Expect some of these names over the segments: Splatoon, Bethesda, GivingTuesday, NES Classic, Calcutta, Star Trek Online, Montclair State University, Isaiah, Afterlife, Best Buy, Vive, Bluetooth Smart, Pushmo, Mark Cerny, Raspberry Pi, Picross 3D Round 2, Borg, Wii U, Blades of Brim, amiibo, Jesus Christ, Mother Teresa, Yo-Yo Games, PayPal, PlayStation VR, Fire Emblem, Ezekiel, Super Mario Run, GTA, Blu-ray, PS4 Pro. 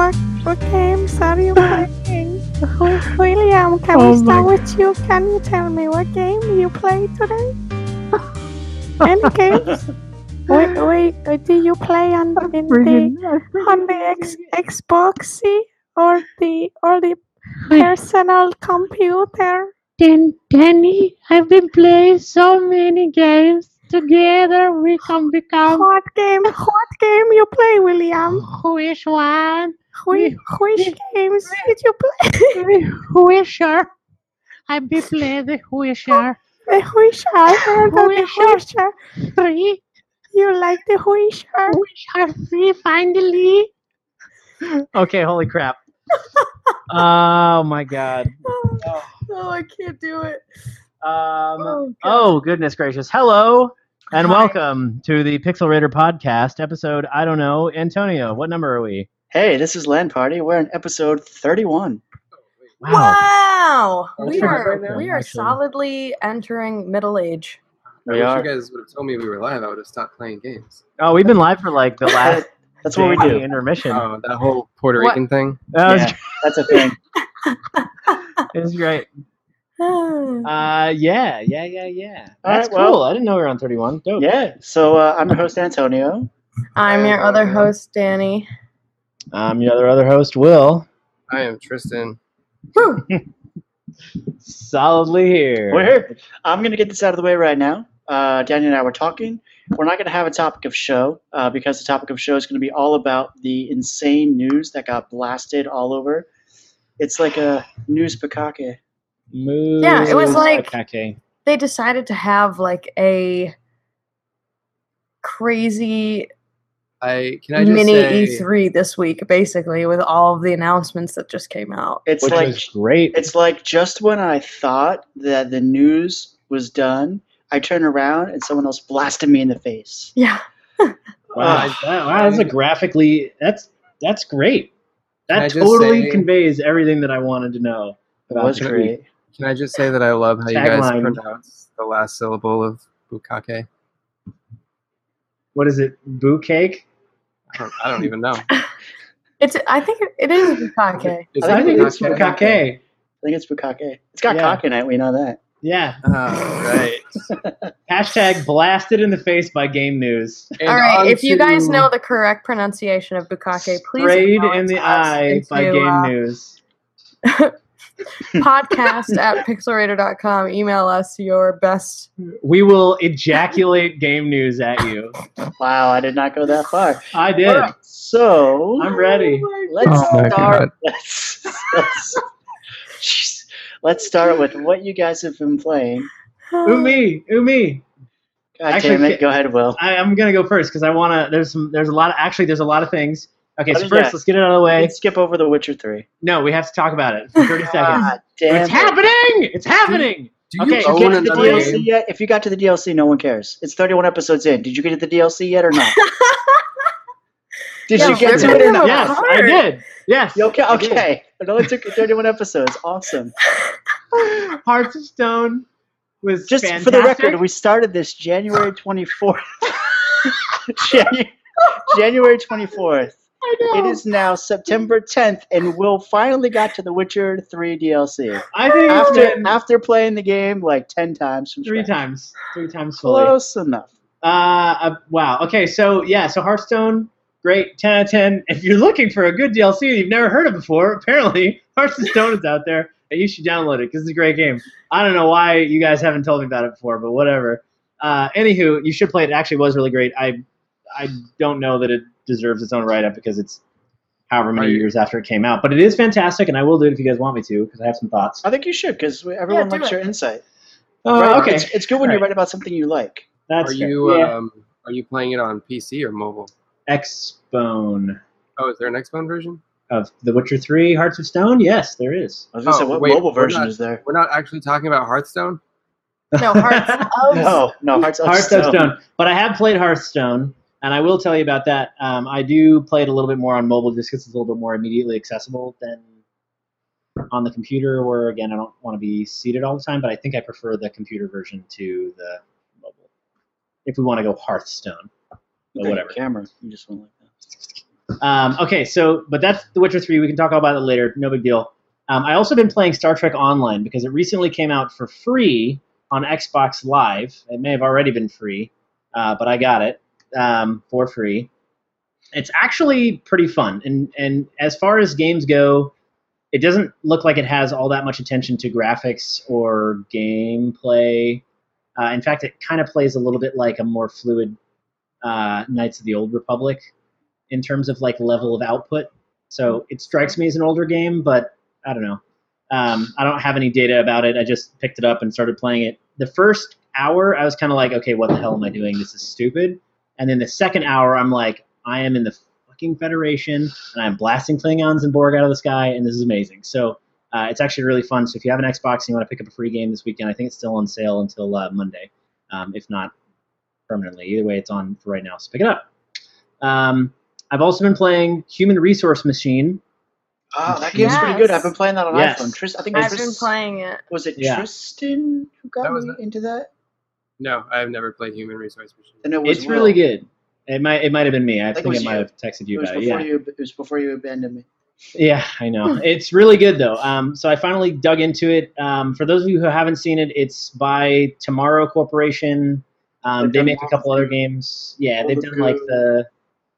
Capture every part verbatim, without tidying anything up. more. What games are you playing? William, can oh we start God. with you? Can you tell me what game you played today? Any games? Wait, wait, do you play on in the on the X, Xbox or the or the personal computer? Then Danny, I've been playing so many games. Together we can become. What game? What game you play, William? Which one? Which, which games did you play? Wisher. I've been playing the Wisher. The Wisher. The Wisher three. You like the Wisher? Wisher three, finally. Okay, holy crap. Oh, my God. Oh, oh, I can't do it. Um, oh, oh, goodness gracious. Hello, and Hi. welcome to the Pixel Raider podcast, episode, I don't know, Antonio, what number are we? Hey, this is Land Party. We're in episode thirty-one. Wow. Wow. We are, right we now, are solidly entering middle age. We I wish are. You guys would have told me we were live. I would have stopped playing games. Oh, we've been live for like the last... That's what we do. Intermission. Oh, that whole Puerto Rican what? thing. That yeah, that's a thing. It was great. Uh, yeah, yeah, yeah, yeah. All that's right, well, cool. I didn't know we were on thirty-one. Dope. Yeah. So uh, I'm your host, Antonio. I'm your other host, Danny. I'm your other other host, Will. I am Tristan. Woo. Solidly here. We're here. I'm gonna get this out of the way right now. Uh, Danny and I were talking. We're not going to have a topic of show uh, because the topic of show is going to be all about the insane news that got blasted all over. It's like a news pukake. News yeah, it was like pukake. They decided to have like a crazy I, can I just mini say, E three this week, basically, with all of the announcements that just came out. It's Which like is great. It's like just when I thought that the news was done, I turned around and someone else blasted me in the face. Yeah. Wow, that, wow, that's a graphically that's that's great. That totally say, conveys everything that I wanted to know about. Was great. I, can I just say that I love how Tag you guys line. pronounce the last syllable of bukake? What is it? Boo cake? I don't, I don't even know. It's I think it, it is bukake. Is I, think bukake? It's bukake. I think it's bukake. It's got yeah. cock in it, we know that. Yeah. Oh, right. Hashtag blasted in the face by game news. And all right. If you guys know the correct pronunciation of bukake, please. Sprayed in the eye into, by game uh, news. Podcast at pixelraider dot com. Email us your best. We will ejaculate game news at you. Wow. I did not go that far. I did. Right, so I'm ready. Oh let's oh start. Let's, let's, jeez. Let's start with what you guys have been playing. Umi, Umi. God actually, damn it. Go ahead, Will. I, I'm gonna go first because I wanna. There's some. There's a lot. Of, actually, there's a lot of things. Okay, what so first, that? let's get it out of the way. Let's skip over The Witcher three. No, we have to talk about it for thirty seconds. God damn it's it. happening! It's happening. Do, do you okay, own you get to the D L C game? Yet? If you got to the D L C, no one cares. It's thirty-one episodes in. Did you get to the D L C yet or not? Did yeah, you get to it or not? Yes, hard. I did. Yes. You okay. Okay. It only took thirty-one episodes. Awesome. Hearts of Stone was just fantastic. For the record, we started this January twenty-fourth. January, January twenty-fourth. I know. It is now September tenth, and Will finally got to The Witcher three D L C. I think after after playing the game like ten times. From three scratch. times. Three times fully. Close enough. Uh, uh. Wow. Okay. So yeah. So Hearthstone. Great, ten out of ten. If you're looking for a good D L C you've never heard of before, apparently Hearts of Stone is out there, and you should download it because it's a great game. I don't know why you guys haven't told me about it before, but whatever. Uh, anywho, you should play it. It actually was really great. I I don't know that it deserves its own write-up because it's however many years after it came out. But it is fantastic, and I will do it if you guys want me to because I have some thoughts. I think you should because everyone yeah, likes your insight. Uh, right? Okay. It's, it's good when All you right. write about something you like. That's Are you yeah. um, Are you playing it on P C or mobile? Xbone. Oh, is there an Xbone version? Of The Witcher three, Hearts of Stone? Yes, there is. I was going to oh, say, what wait, mobile version not, is there? We're not actually talking about Hearthstone? No, Hearts of No, no, Hearts of Hearts Stone. Hearts of Stone. But I have played Hearthstone, and I will tell you about that. Um, I do play it a little bit more on mobile just because it's a little bit more immediately accessible than on the computer where, again, I don't want to be seated all the time, but I think I prefer the computer version to the mobile if we want to go Hearthstone. But whatever. Camera. You just went like Um, okay, so, but that's The Witcher three. We can talk about it later. No big deal. Um, I also been playing Star Trek Online because it recently came out for free on Xbox Live. It may have already been free, uh, but I got it um, for free. It's actually pretty fun. And, and as far as games go, it doesn't look like it has all that much attention to graphics or gameplay. Uh, in fact, it kind of plays a little bit like a more fluid uh, Knights of the Old Republic in terms of like level of output. So it strikes me as an older game, but I don't know. Um, I don't have any data about it. I just picked it up and started playing it. The first hour, I was kind of like, okay, what the hell am I doing? This is stupid. And then the second hour, I'm like, I am in the fucking Federation, and I'm blasting Klingons and Borg out of the sky, and this is amazing. So uh, it's actually really fun. So if you have an Xbox and you want to pick up a free game this weekend, I think it's still on sale until uh, Monday, um, if not permanently. Either way, it's on for right now, so pick it up. Um, I've also been playing Human Resource Machine. Oh, that game's yes. pretty good. I've been playing that on yes. iPhone. Trist- I think I've Trist- been playing it. Was it yeah. Tristan who got me the- into that? No, I've never played Human Resource Machine. And it was it's Will. really good. It might it might have been me. I, I think, think it might you. have texted you it about it. Yeah. You, it was before you abandoned me. Yeah, I know. It's really good, though. Um, so I finally dug into it. Um, for those of you who haven't seen it, it's by Tomorrow Corporation. Um, they make a couple other games. Yeah, they've done like the...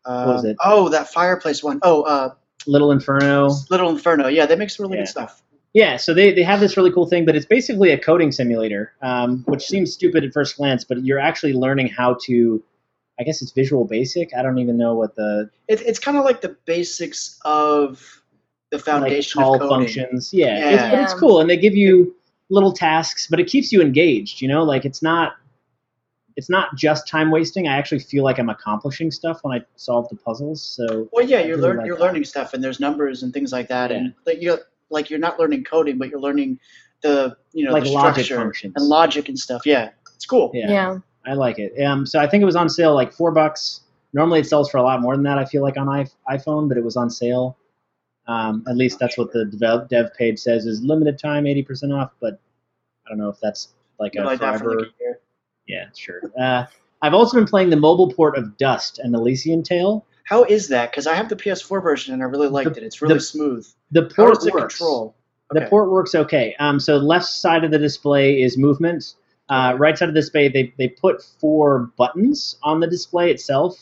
Uh, what was it? Oh, that fireplace one. Oh, uh... Little Inferno. Little Inferno, yeah, that makes really yeah. good stuff. Yeah, so they, they have this really cool thing, but it's basically a coding simulator, um, which seems stupid at first glance, but you're actually learning how to, I guess it's Visual Basic. I don't even know what the... It, it's kind of like the basics of the foundation like of coding. All functions, yeah. yeah. It's, but it's cool, and they give you little tasks, but it keeps you engaged, you know? Like, it's not it's not just time wasting. I actually feel like I'm accomplishing stuff when I solve the puzzles. So well, yeah, you're really learning like you're that. learning stuff, and there's numbers and things like that, yeah. and like you're like you're not learning coding, but you're learning the you know like the structure functions. and logic and stuff. Yeah, it's cool. Yeah. yeah, I like it. Um, so I think it was on sale like four bucks. Normally it sells for a lot more than that. I feel like on iPhone, but it was on sale. Um, at least that's what the dev, dev page says is limited time, eighty percent off. But I don't know if that's like you a like forever. That for like Yeah, sure. Uh, I've also been playing the mobile port of Dust, an Elysian Tale. How is that? Because I have the P S four version and I really liked the, it. It's really the, smooth. The port How does it works. Control? Okay. The port works okay. Um, so left side of the display is movement. Uh, right side of the display, they they put four buttons on the display itself,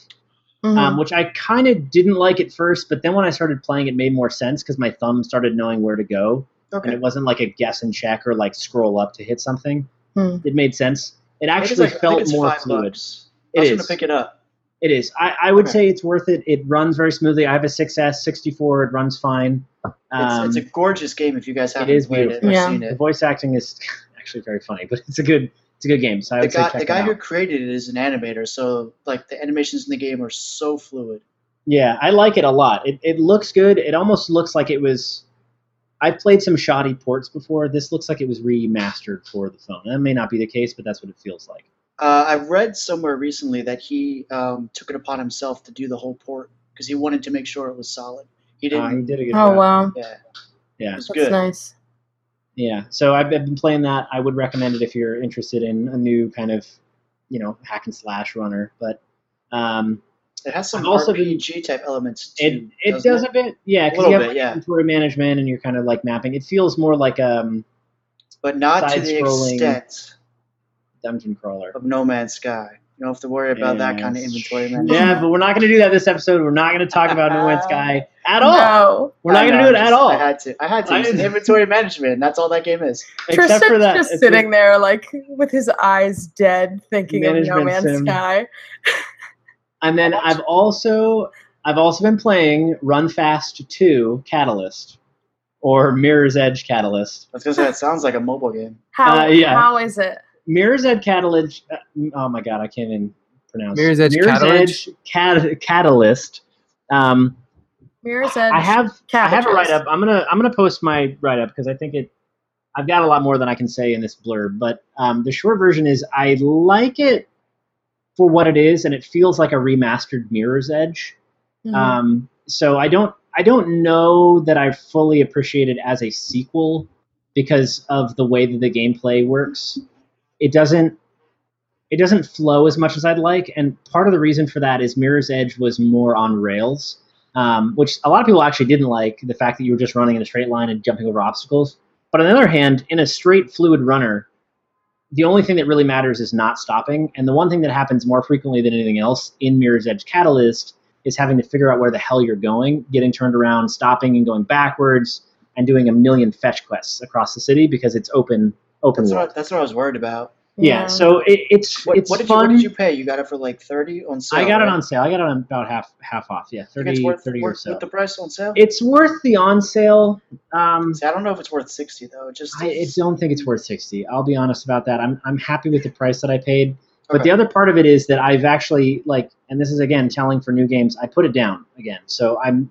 mm-hmm. um, which I kind of didn't like at first. But then when I started playing, it made more sense because my thumb started knowing where to go, okay. and it wasn't like a guess and check or like scroll up to hit something. Hmm. It made sense. It actually it like, felt more fluid. Bucks. I was going to pick it up. It is. I, I would okay. say it's worth it. It runs very smoothly. I have a six S sixty-four. It runs fine. Um, it's, it's a gorgeous game if you guys haven't it is played it or yeah. seen it. The voice acting is actually very funny, but it's a good it's a good game. So I the would guy, say check the guy it out. Who created it is an animator, so like the animations in the game are so fluid. Yeah, I like it a lot. It it looks good. It almost looks like it was... I've played some shoddy ports before. This looks like it was remastered for the phone. That may not be the case, but that's what it feels like. Uh, I read somewhere recently that he um, took it upon himself to do the whole port because he wanted to make sure it was solid. He didn't. Uh, he did a good job. Oh, wow. Yeah. yeah. It was that's good. Nice. Yeah. So I've been playing that. I would recommend it if you're interested in a new kind of, you know, hack and slash runner. But um, it has some also R P G been, type elements too. It, it does it? a bit, yeah. Because you have bit, like yeah. inventory management and you're kind of like mapping. It feels more like um, but not to the extent dungeon crawler of No Man's Sky. You don't have to worry about yeah, that kind of inventory management. Yeah, but we're not going to do that this episode. We're not going to talk about No Man's Sky at all. No. We're not going to do it at all. I had to. I had to. It's inventory management. And that's all that game is. Except Tristan for that, just it's sitting like, there like with his eyes dead, thinking of No Man's sim. Sky. And then I've also I've also been playing Run Fast two Catalyst, or Mirror's Edge Catalyst. I was gonna say it sounds like a mobile game. How uh, yeah. how is it? Mirror's Edge Catalyst. Uh, oh my god, I can't even pronounce. Mirror's Edge Mirror's Catalyst. Edge cat, catalyst. Um, Mirror's Edge. I have catalyst. I have a write up. I'm gonna I'm gonna post my write up because I think it. I've got a lot more than I can say in this blurb, but um, the short version is I like it. For what it is, and it feels like a remastered Mirror's Edge. Mm-hmm. Um, so I don't, I don't know that I fully appreciate it as a sequel because of the way that the gameplay works. It doesn't, it doesn't flow as much as I'd like, and part of the reason for that is Mirror's Edge was more on rails. um, which a lot of people actually didn't like, the fact that you were just running in a straight line and jumping over obstacles. But on the other hand, in a straight fluid runner, the only thing that really matters is not stopping. And the one thing that happens more frequently than anything else in Mirror's Edge Catalyst is having to figure out where the hell you're going, getting turned around, stopping and going backwards, and doing a million fetch quests across the city because it's open open that's world. What, that's what I was worried about. Yeah, yeah. So it, it's what, it's what did fun. You, what did you pay? You got it for like thirty on sale? I got right? it on sale. I got it on about half half off. Yeah, thirty, it's worth, thirty worth, or so. With the price on sale? It's worth the on sale. Um, See, I don't know if it's worth sixty though. It just I, I don't think it's worth sixty. I'll be honest about that. I'm I'm happy with the price that I paid. But okay. The other part of it is that I've actually, like, and this is again telling for new games, I put it down again. So I'm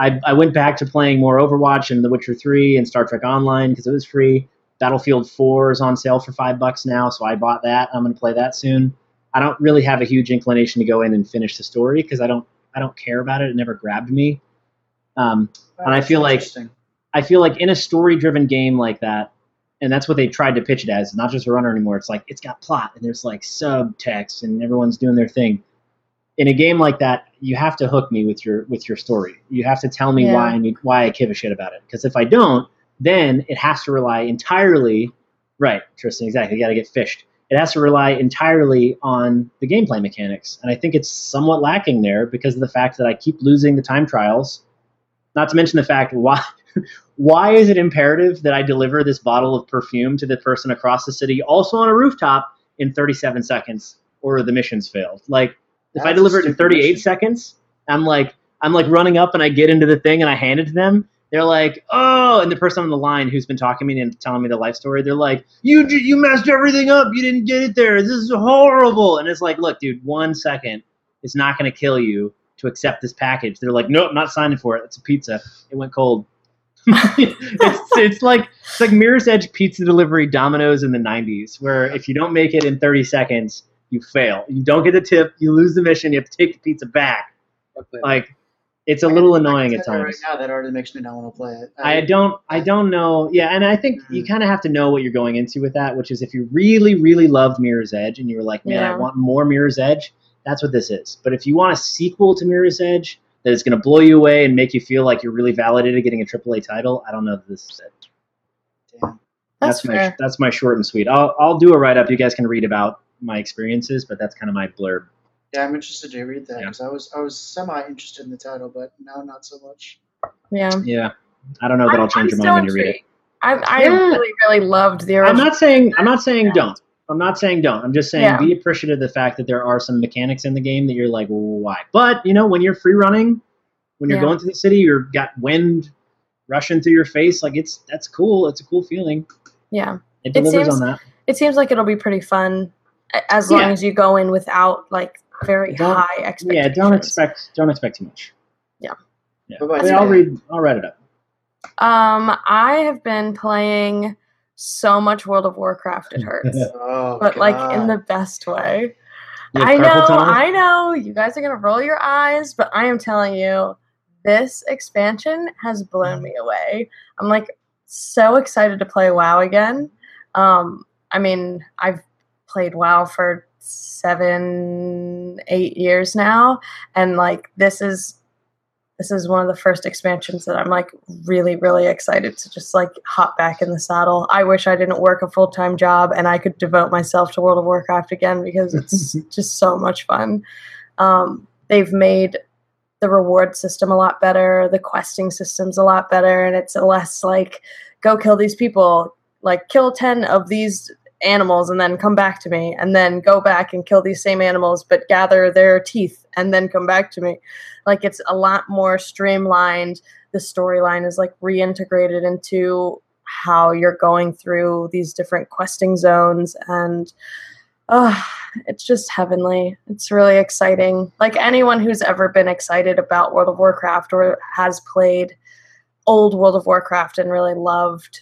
I I went back to playing more Overwatch and The Witcher three and Star Trek Online because it was free. Battlefield four is on sale for five bucks now, so I bought that. I'm going to play that soon. I don't really have a huge inclination to go in and finish the story because I don't I don't care about it. It never grabbed me. Um, and I feel like I feel like in a story-driven game like that, and that's what they tried to pitch it as, not just a runner anymore. It's like it's got plot and there's like subtext and everyone's doing their thing. In a game like that, you have to hook me with your with your story. You have to tell me yeah. why I need, why I give a shit about it. Because if I don't, then it has to rely entirely, right, Tristan, exactly, you got to get fished. It has to rely entirely on the gameplay mechanics. And I think it's somewhat lacking there because of the fact that I keep losing the time trials, not to mention the fact, why why is it imperative that I deliver this bottle of perfume to the person across the city, also on a rooftop, in thirty-seven seconds, or the mission's failed? Like, if That's I deliver it in thirty-eight seconds, I'm like, I'm like running up and I get into the thing and I hand it to them. They're like, oh, and the person on the line who's been talking to me and telling me the life story, they're like, you you messed everything up. You didn't get it there. This is horrible. And it's like, look, dude, one second is not going to kill you to accept this package. They're like, nope, I'm not signing for it. It's a pizza. It went cold. it's it's like it's like Mirror's Edge pizza delivery Domino's in the nineties, where if you don't make it in thirty seconds, you fail. You don't get the tip. You lose the mission. You have to take the pizza back. Okay. Like, it's a I little annoying at times. Right now, that already makes me not want to play it. I, I don't, I don't know. Yeah, and I think mm-hmm. you kind of have to know what you're going into with that, which is if you really, really loved Mirror's Edge and you were like, man, yeah. I want more Mirror's Edge, that's what this is. But if you want a sequel to Mirror's Edge that is going to blow you away and make you feel like you're really validated getting a triple A title, I don't know that this is it. Damn. That's, that's fair. My, that's my short and sweet. I'll, I'll do a write-up. You guys can read about my experiences, but that's kind of my blurb. Yeah, I'm interested to read that because yeah. I was I was semi interested in the title, but now not so much. Yeah. Yeah, I don't know that I'm, I'll change I'm your mind when you read it. I'm, I yeah. really really loved the original. I'm not saying I'm not saying yeah. don't. I'm not saying don't. I'm just saying yeah. be appreciative of the fact that there are some mechanics in the game that you're like, well, why? But you know, when you're free running, when you're yeah. going through the city, you've got wind rushing through your face. Like it's that's cool. It's a cool feeling. Yeah. It delivers it seems, on that. It seems like it'll be pretty fun as long yeah. as you go in without like. Very don't, high expectations. Yeah, don't expect don't expect too much. Yeah. Yeah. But I'll read I'll write it up. Um, I have been playing so much World of Warcraft it hurts. oh, but God. Like in the best way. I know, tunnel? I know. You guys are gonna roll your eyes, but I am telling you, this expansion has blown me away. I'm like so excited to play WoW again. Um, I mean, I've played WoW for seven, eight years now, and like this is this is one of the first expansions that I'm like really, really excited to just like hop back in the saddle. I wish I didn't work a full-time job and I could devote myself to World of Warcraft again because it's just so much fun. Um, they've made the reward system a lot better, the questing system's a lot better, and it's less like go kill these people, like kill ten of these animals and then come back to me, and then go back and kill these same animals but gather their teeth and then come back to me. Like it's a lot more streamlined. The storyline is like reintegrated into how you're going through these different questing zones, and oh, it's just heavenly. It's really exciting. Like anyone who's ever been excited about World of Warcraft or has played old World of Warcraft and really loved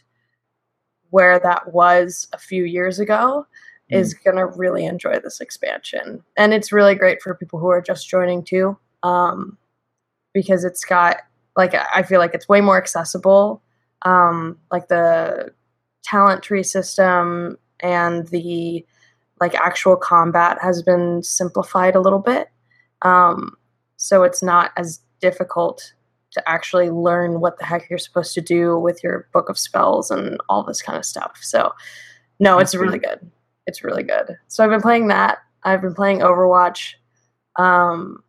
where that was a few years ago mm. is going to really enjoy this expansion. And it's really great for people who are just joining too, um, because it's got, like, I feel like it's way more accessible. Um, like the talent tree system and the like actual combat has been simplified a little bit. Um, so it's not as difficult to actually learn what the heck you're supposed to do with your book of spells and all this kind of stuff. So, no, it's really good. It's really good. So I've been playing that. I've been playing Overwatch. Um,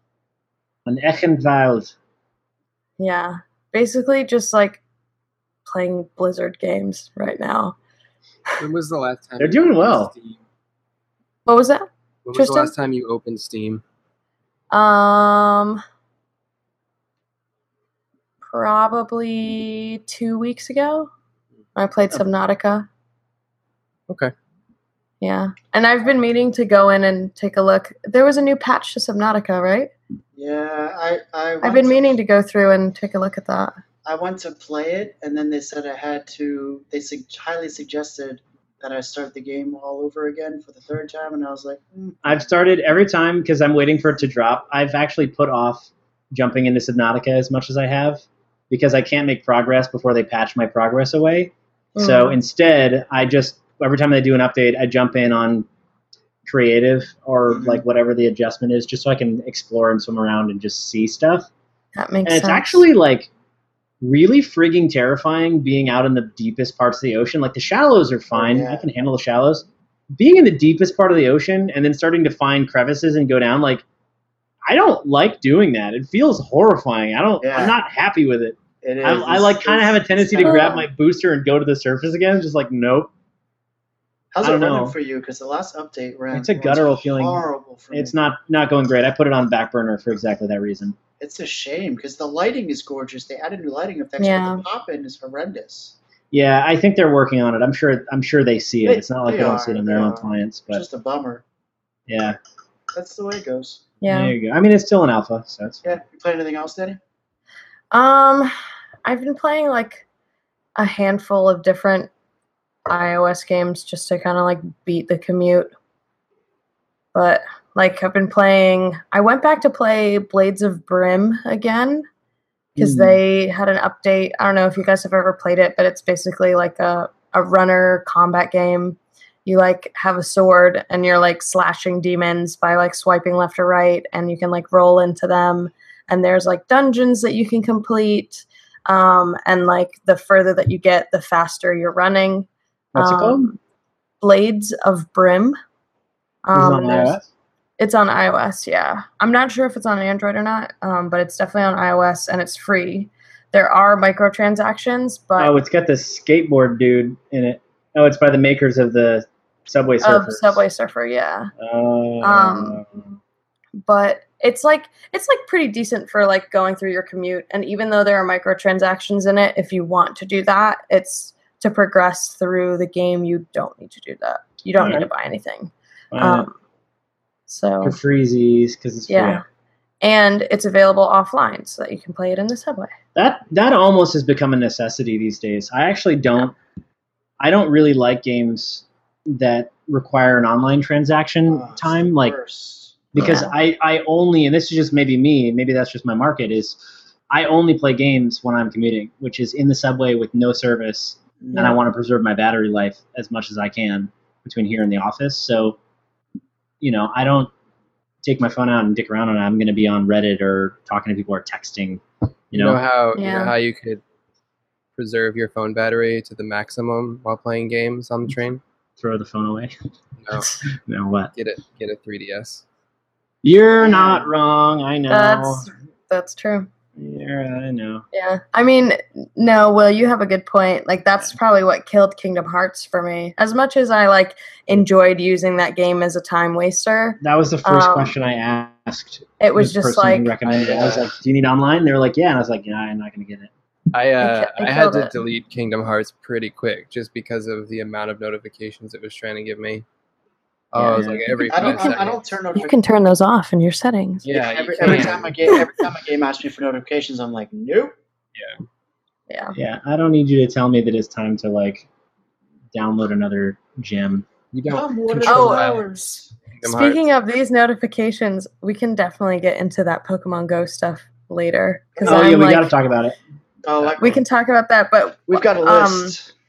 An Echenwald. Yeah. Basically just, like, playing Blizzard games right now. When was the last time? They're doing well. Steam? What was that? When was Tristan? The last time you opened Steam? Um... Probably two weeks ago. I played Subnautica. Okay. Yeah. And I've been meaning to go in and take a look. There was a new patch to Subnautica, right? Yeah. I, I I've been to, meaning to go through and take a look at that. I went to play it, and then they said I had to... They su- highly suggested that I start the game all over again for the third time, and I was like... Mm. I've started every time because I'm waiting for it to drop. I've actually put off jumping into Subnautica as much as I have, because I can't make progress before they patch my progress away. Mm. So instead, I just, every time they do an update, I jump in on creative or mm-hmm. like whatever the adjustment is, just so I can explore and swim around and just see stuff. That makes sense. And it's actually like really frigging terrifying being out in the deepest parts of the ocean. Like the shallows are fine. Yeah. I can handle the shallows. Being in the deepest part of the ocean and then starting to find crevices and go down, like, I don't like doing that. It feels horrifying. I don't. Yeah. I'm not happy with it. It is. I, I like kind of have a tendency to grab my booster and go to the surface again. Just like nope. How's it running for you? Because the last update ran. It's a guttural feeling. Horrible for me. It's not not going great. I put it on back burner for exactly that reason. It's a shame because the lighting is gorgeous. They added new lighting effects, yeah. but the pop in is horrendous. Yeah, I think they're working on it. I'm sure. I'm sure they see it. They, it's not like they, they don't see it on their own clients. But just a bummer. Yeah. That's the way it goes. Yeah. There you go. I mean, it's still an alpha, so it's yeah. Fun. You play anything else, Danny? Um, I've been playing like a handful of different iOS games just to kind of like beat the commute. But like, I've been playing. I went back to play Blades of Brim again because mm. they had an update. I don't know if you guys have ever played it, but it's basically like a a runner combat game. You, like, have a sword, and you're, like, slashing demons by, like, swiping left or right, and you can, like, roll into them. And there's, like, dungeons that you can complete. Um, and, like, the further that you get, the faster you're running. What's um, it called? Blades of Brim. Um, it's on iOS? It's on iOS, yeah. I'm not sure if it's on Android or not, um, but it's definitely on iOS, and it's free. There are microtransactions, but... Oh, it's got the skateboard dude in it. Oh, it's by the makers of the... Subway Surfer. Subway Surfer, yeah. Uh, um, but it's like it's like pretty decent for like going through your commute. And even though there are microtransactions in it, if you want to do that, it's to progress through the game. You don't need to do that. You don't right. need to buy anything. Wow. Um, so Caprizi's because it's yeah, free. And it's available offline so that you can play it in the subway. That that almost has become a necessity these days. I actually don't. Yeah. I don't really like games that require an online transaction oh, time, like worse. Because yeah. I, I only, and this is just maybe me, maybe that's just my market, is I only play games when I'm commuting, which is in the subway with no service, yeah. and I want to preserve my battery life as much as I can between here and the office. So, you know, I don't take my phone out and dick around, and I'm going to be on Reddit or talking to people or texting. You know, you know how yeah. you know how you could preserve your phone battery to the maximum while playing games on the train? Throw the phone away. No. No, what? Get it. Get a three D S. You're not wrong. I know. That's that's true. Yeah, I know. Yeah. I mean, no, Will, you have a good point. Like, that's probably what killed Kingdom Hearts for me. As much as I, like, enjoyed using that game as a time waster. That was the first um, question I asked. It was just like. Recommended I, uh, I was like, do you need online? They were like, yeah. And I was like, yeah, I'm not going to get it. I uh, I, I had to it. delete Kingdom Hearts pretty quick just because of the amount of notifications it was trying to give me. Oh, yeah. I was like every I don't, I don't turn notifications. You can turn those off in your settings. Yeah, yeah every, every time a game every time a game asks me for notifications, I'm like, nope. Yeah. Yeah. Yeah. I don't need you to tell me that it's time to like download another gem. You don't. Oh, oh hours. Speaking Hearts. Of these notifications, we can definitely get into that Pokemon Go stuff later. Oh I'm yeah, we like, gotta talk about it. Oh, like we can talk about that, but we've got a list. Um,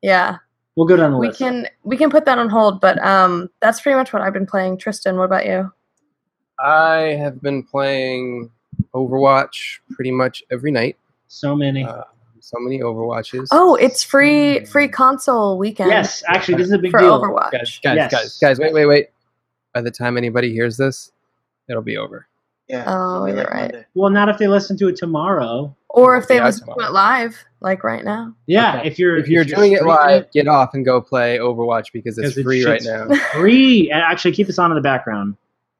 yeah, we'll go down the we list. We can we can put that on hold, but um, that's pretty much what I've been playing. Tristan, what about you? I have been playing Overwatch pretty much every night. So many. Uh, so many Overwatches. Oh, it's free free console weekend. Yes, actually, this is a big for deal. For Overwatch. Guys, guys, yes. guys, guys, wait, wait, wait. By the time anybody hears this, it'll be over. Yeah. Oh, you're right. Monday. Well, not if they listen to it tomorrow. Or if they yeah, listen tomorrow. to it live, like right now. Yeah, okay. if you're if you're, if you're doing it live, get off and go play Overwatch because it's free right now. Free. And actually, keep this on in the background.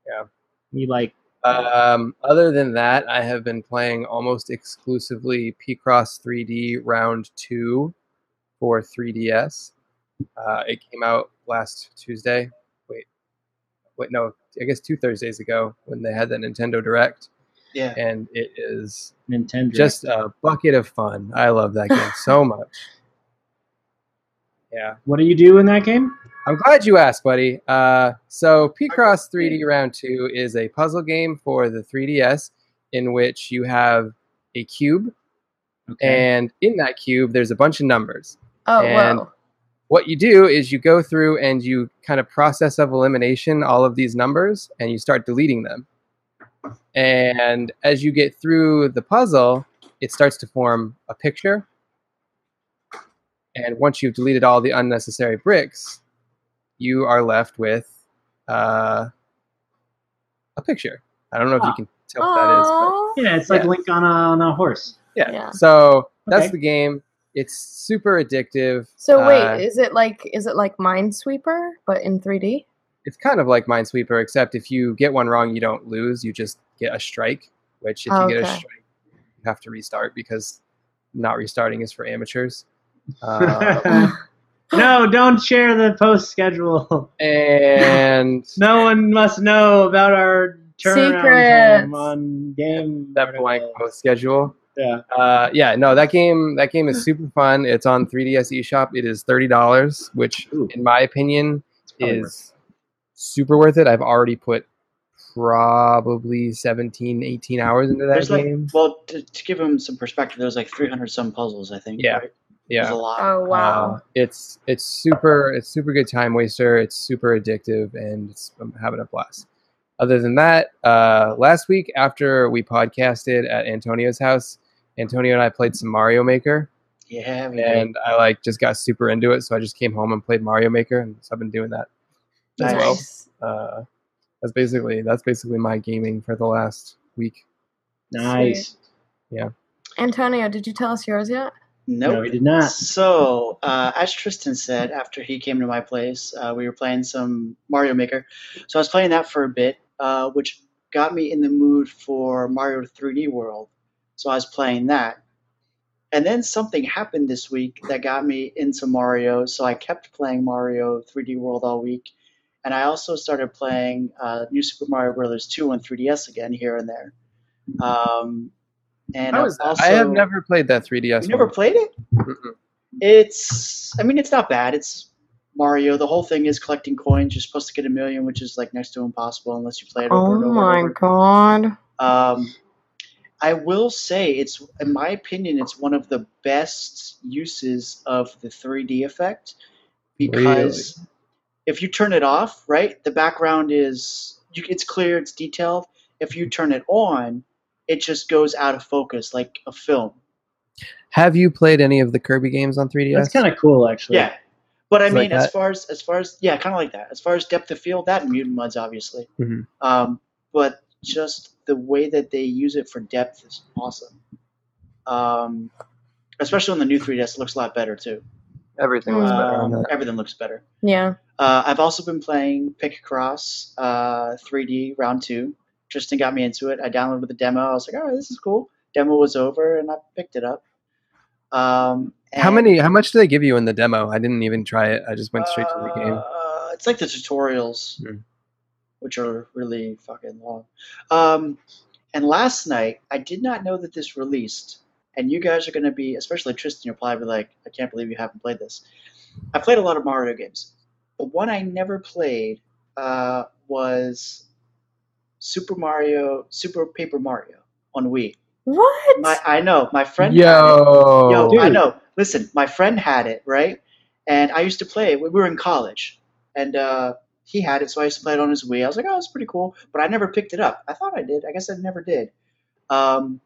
Yeah. We like. Um, other than that, I have been playing almost exclusively Picross three D Round two for three D S. Uh, it came out last Tuesday. Wait, wait, no, I guess two Thursdays ago when they had that Nintendo Direct. Yeah. And it is Nintendo just a bucket of fun. I love that game so much. Yeah. What do you do in that game? I'm glad you asked, buddy. Uh, so Picross three D Round two is a puzzle game for the three D S in which you have a cube. Okay. And in that cube, there's a bunch of numbers. Oh, and wow. What you do is you go through and you kind of process of elimination all of these numbers and you start deleting them. And as you get through the puzzle, it starts to form a picture. And once you've deleted all the unnecessary bricks, you are left with uh, a picture. I don't know oh. if you can tell what Aww. that is. But yeah, it's yeah. like Link on a, on a horse. Yeah. yeah. So that's okay. the game. It's super addictive. So wait, uh, is it like is it like Minesweeper but in three D? It's kind of like Minesweeper, except if you get one wrong, you don't lose. You just get a strike. Which if oh, you get okay. a strike, you have to restart because not restarting is for amateurs. Uh, No, don't share the post schedule. And no one must know about our turnaround time on game. That blank post schedule. Yeah. Uh, yeah. No, that game. That game is super fun. It's on three D S eShop. It is thirty dollars, which, Ooh. in my opinion, is worth super worth it. I've already put probably seventeen, eighteen hours into that there's game. Like, well, to, to give them some perspective, there's like three hundred some puzzles, I think. Yeah. Right? Yeah. A lot. Oh wow. Uh, it's it's super it's super good time waster. It's super addictive, and it's, I'm having a blast. Other than that, uh, last week after we podcasted at Antonio's house, Antonio and I played some Mario Maker. Yeah. We and did. I like just got super into it, so I just came home and played Mario Maker, and so I've been doing that nice. as well. Uh, that's basically that's basically my gaming for the last week. Nice. Yeah. Antonio, did you tell us yours yet? Nope. No, he did not. So, uh, as Tristan said, after he came to my place, uh, we were playing some Mario Maker. So I was playing that for a bit, uh, which got me in the mood for Mario three D World. So I was playing that. And then something happened this week that got me into Mario. So I kept playing Mario three D World all week. And I also started playing uh, New Super Mario Bros. two on three D S again here and there. Um And How is that? Also, I have never played that three D S. You one. Never played it? Mm-mm. It's, I mean, it's not bad. It's Mario. The whole thing is collecting coins. You're supposed to get a million, which is like next to impossible unless you play it over oh and over. Oh my over. God. Um, I will say it's, in my opinion, it's one of the best uses of the three D effect because really? if you turn it off, right, the background is, it's clear, it's detailed. If you turn it on, it just goes out of focus like a film. Have you played any of the Kirby games on three D S? That's kind of cool, actually. Yeah, but I it's mean, like as far as as far as yeah, kind of like that. As far as depth of field, that and Mutant Muds, obviously. Mm-hmm. Um, but just the way that they use it for depth is awesome. Um, especially on the new three D S, it looks a lot better too. Everything looks um, better. On that. Everything looks better. Yeah. Uh, I've also been playing Picross uh, three D Round Two. Tristan got me into it. I downloaded the demo. I was like, "Oh, this is cool." Demo was over, and I picked it up. Um, how many? How much do they give you in the demo? I didn't even try it. I just went straight uh, to the game. Uh, it's like the tutorials, mm-hmm. which are really fucking long. Um, and last night, I did not know that this released. And you guys are going to be, especially Tristan, you'll probably be like, "I can't believe you haven't played this." I played a lot of Mario games, but one I never played uh, was. Super Mario, Super Paper Mario on Wii. What? My, I know. My friend Yo. had it. Yo, dude. I know. Listen, my friend had it, right? And I used to play it. We were in college. And uh, he had it, so I used to play it on his Wii. I was like, oh, that's pretty cool. But I never picked it up. I thought I did. I guess I never did. Um,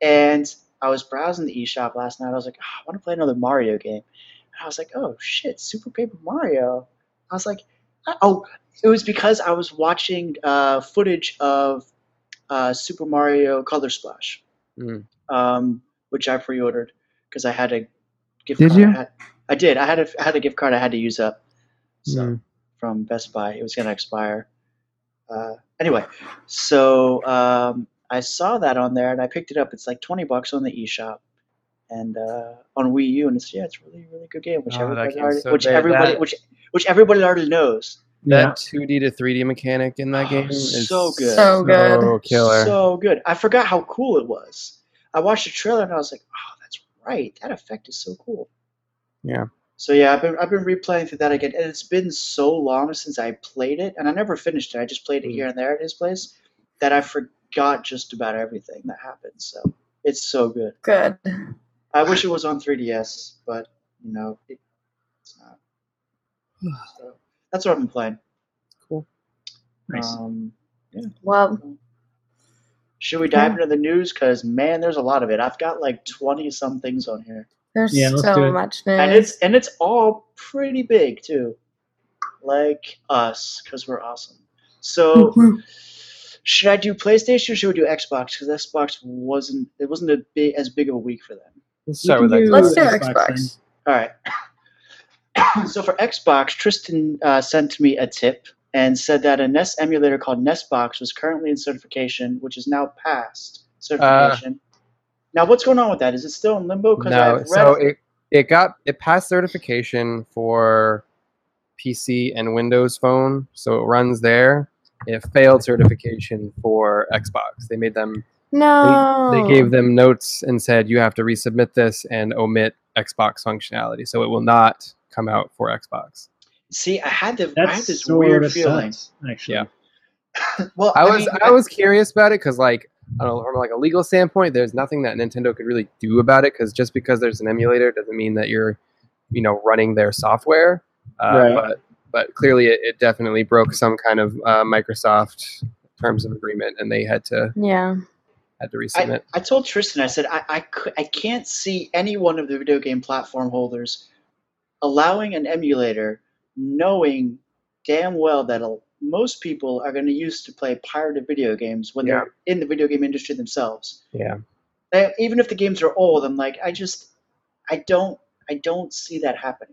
and I was browsing the eShop last night. I was like, oh, I want to play another Mario game. And I was like, oh, shit, Super Paper Mario. I was like, oh, it was because I was watching uh, footage of uh, Super Mario Color Splash, mm. um, which I pre-ordered because I had a gift did card. You? I, had, I did. I had, a, I had a gift card I had to use up so, mm. from Best Buy. It was going to expire. Uh, anyway, so um, I saw that on there, and I picked it up. It's like twenty bucks on the eShop. And uh, on Wii U, and it's yeah, it's really really good game, which oh, everybody, game already, so which, bad, everybody that, which which everybody already knows. That two D to three D mechanic in that oh, game is so good, so good, so killer, so good. I forgot how cool it was. I watched the trailer and I was like, oh, that's right, that effect is so cool. Yeah. So yeah, I've been I've been replaying through that again, and it's been so long since I played it, and I never finished it. I just played it here and there at his place, that I forgot just about everything that happened. So it's so good. Good. I wish it was on three D S, but, you know, it, it's not. So, that's what I've been playing. Cool. Nice. Um, yeah. Well, should we dive yeah. into the news? Because, man, there's a lot of it. I've got, like, twenty-some things on here. There's yeah, so much news. And it's, and it's all pretty big, too. Like us, because we're awesome. So... Should I do PlayStation or should we do Xbox? Because Xbox wasn't it wasn't a big, as big of a week for them. Let's start with Xbox. Let's do Xbox. All right. So for Xbox, Tristan uh, sent me a tip and said that a N E S emulator called NESBox was currently in certification, which is now past certification. Uh, now, what's going on with that? Is it still in limbo? Because no. I've read so it it got it passed certification for P C and Windows Phone, so it runs there. It failed certification for Xbox. They made them. No. They, they gave them notes and said you have to resubmit this and omit Xbox functionality, so it will not come out for Xbox. See, I had the I had this sort weird of feeling. Sense, actually, yeah. well, I, I was mean, I was curious about it because, like, I don't know, from like a legal standpoint, there's nothing that Nintendo could really do about it because just because there's an emulator doesn't mean that you're, you know, running their software. Uh, right. But, But clearly, it, it definitely broke some kind of uh, Microsoft terms of agreement, and they had to yeah had to resubmit. I, I told Tristan, I said, I I, could, I can't see any one of the video game platform holders allowing an emulator, knowing damn well that a, most people are going to use to play pirated video games when yeah. they're in the video game industry themselves. Yeah. And even if the games are old, I'm like, I just, I don't, I don't see that happening.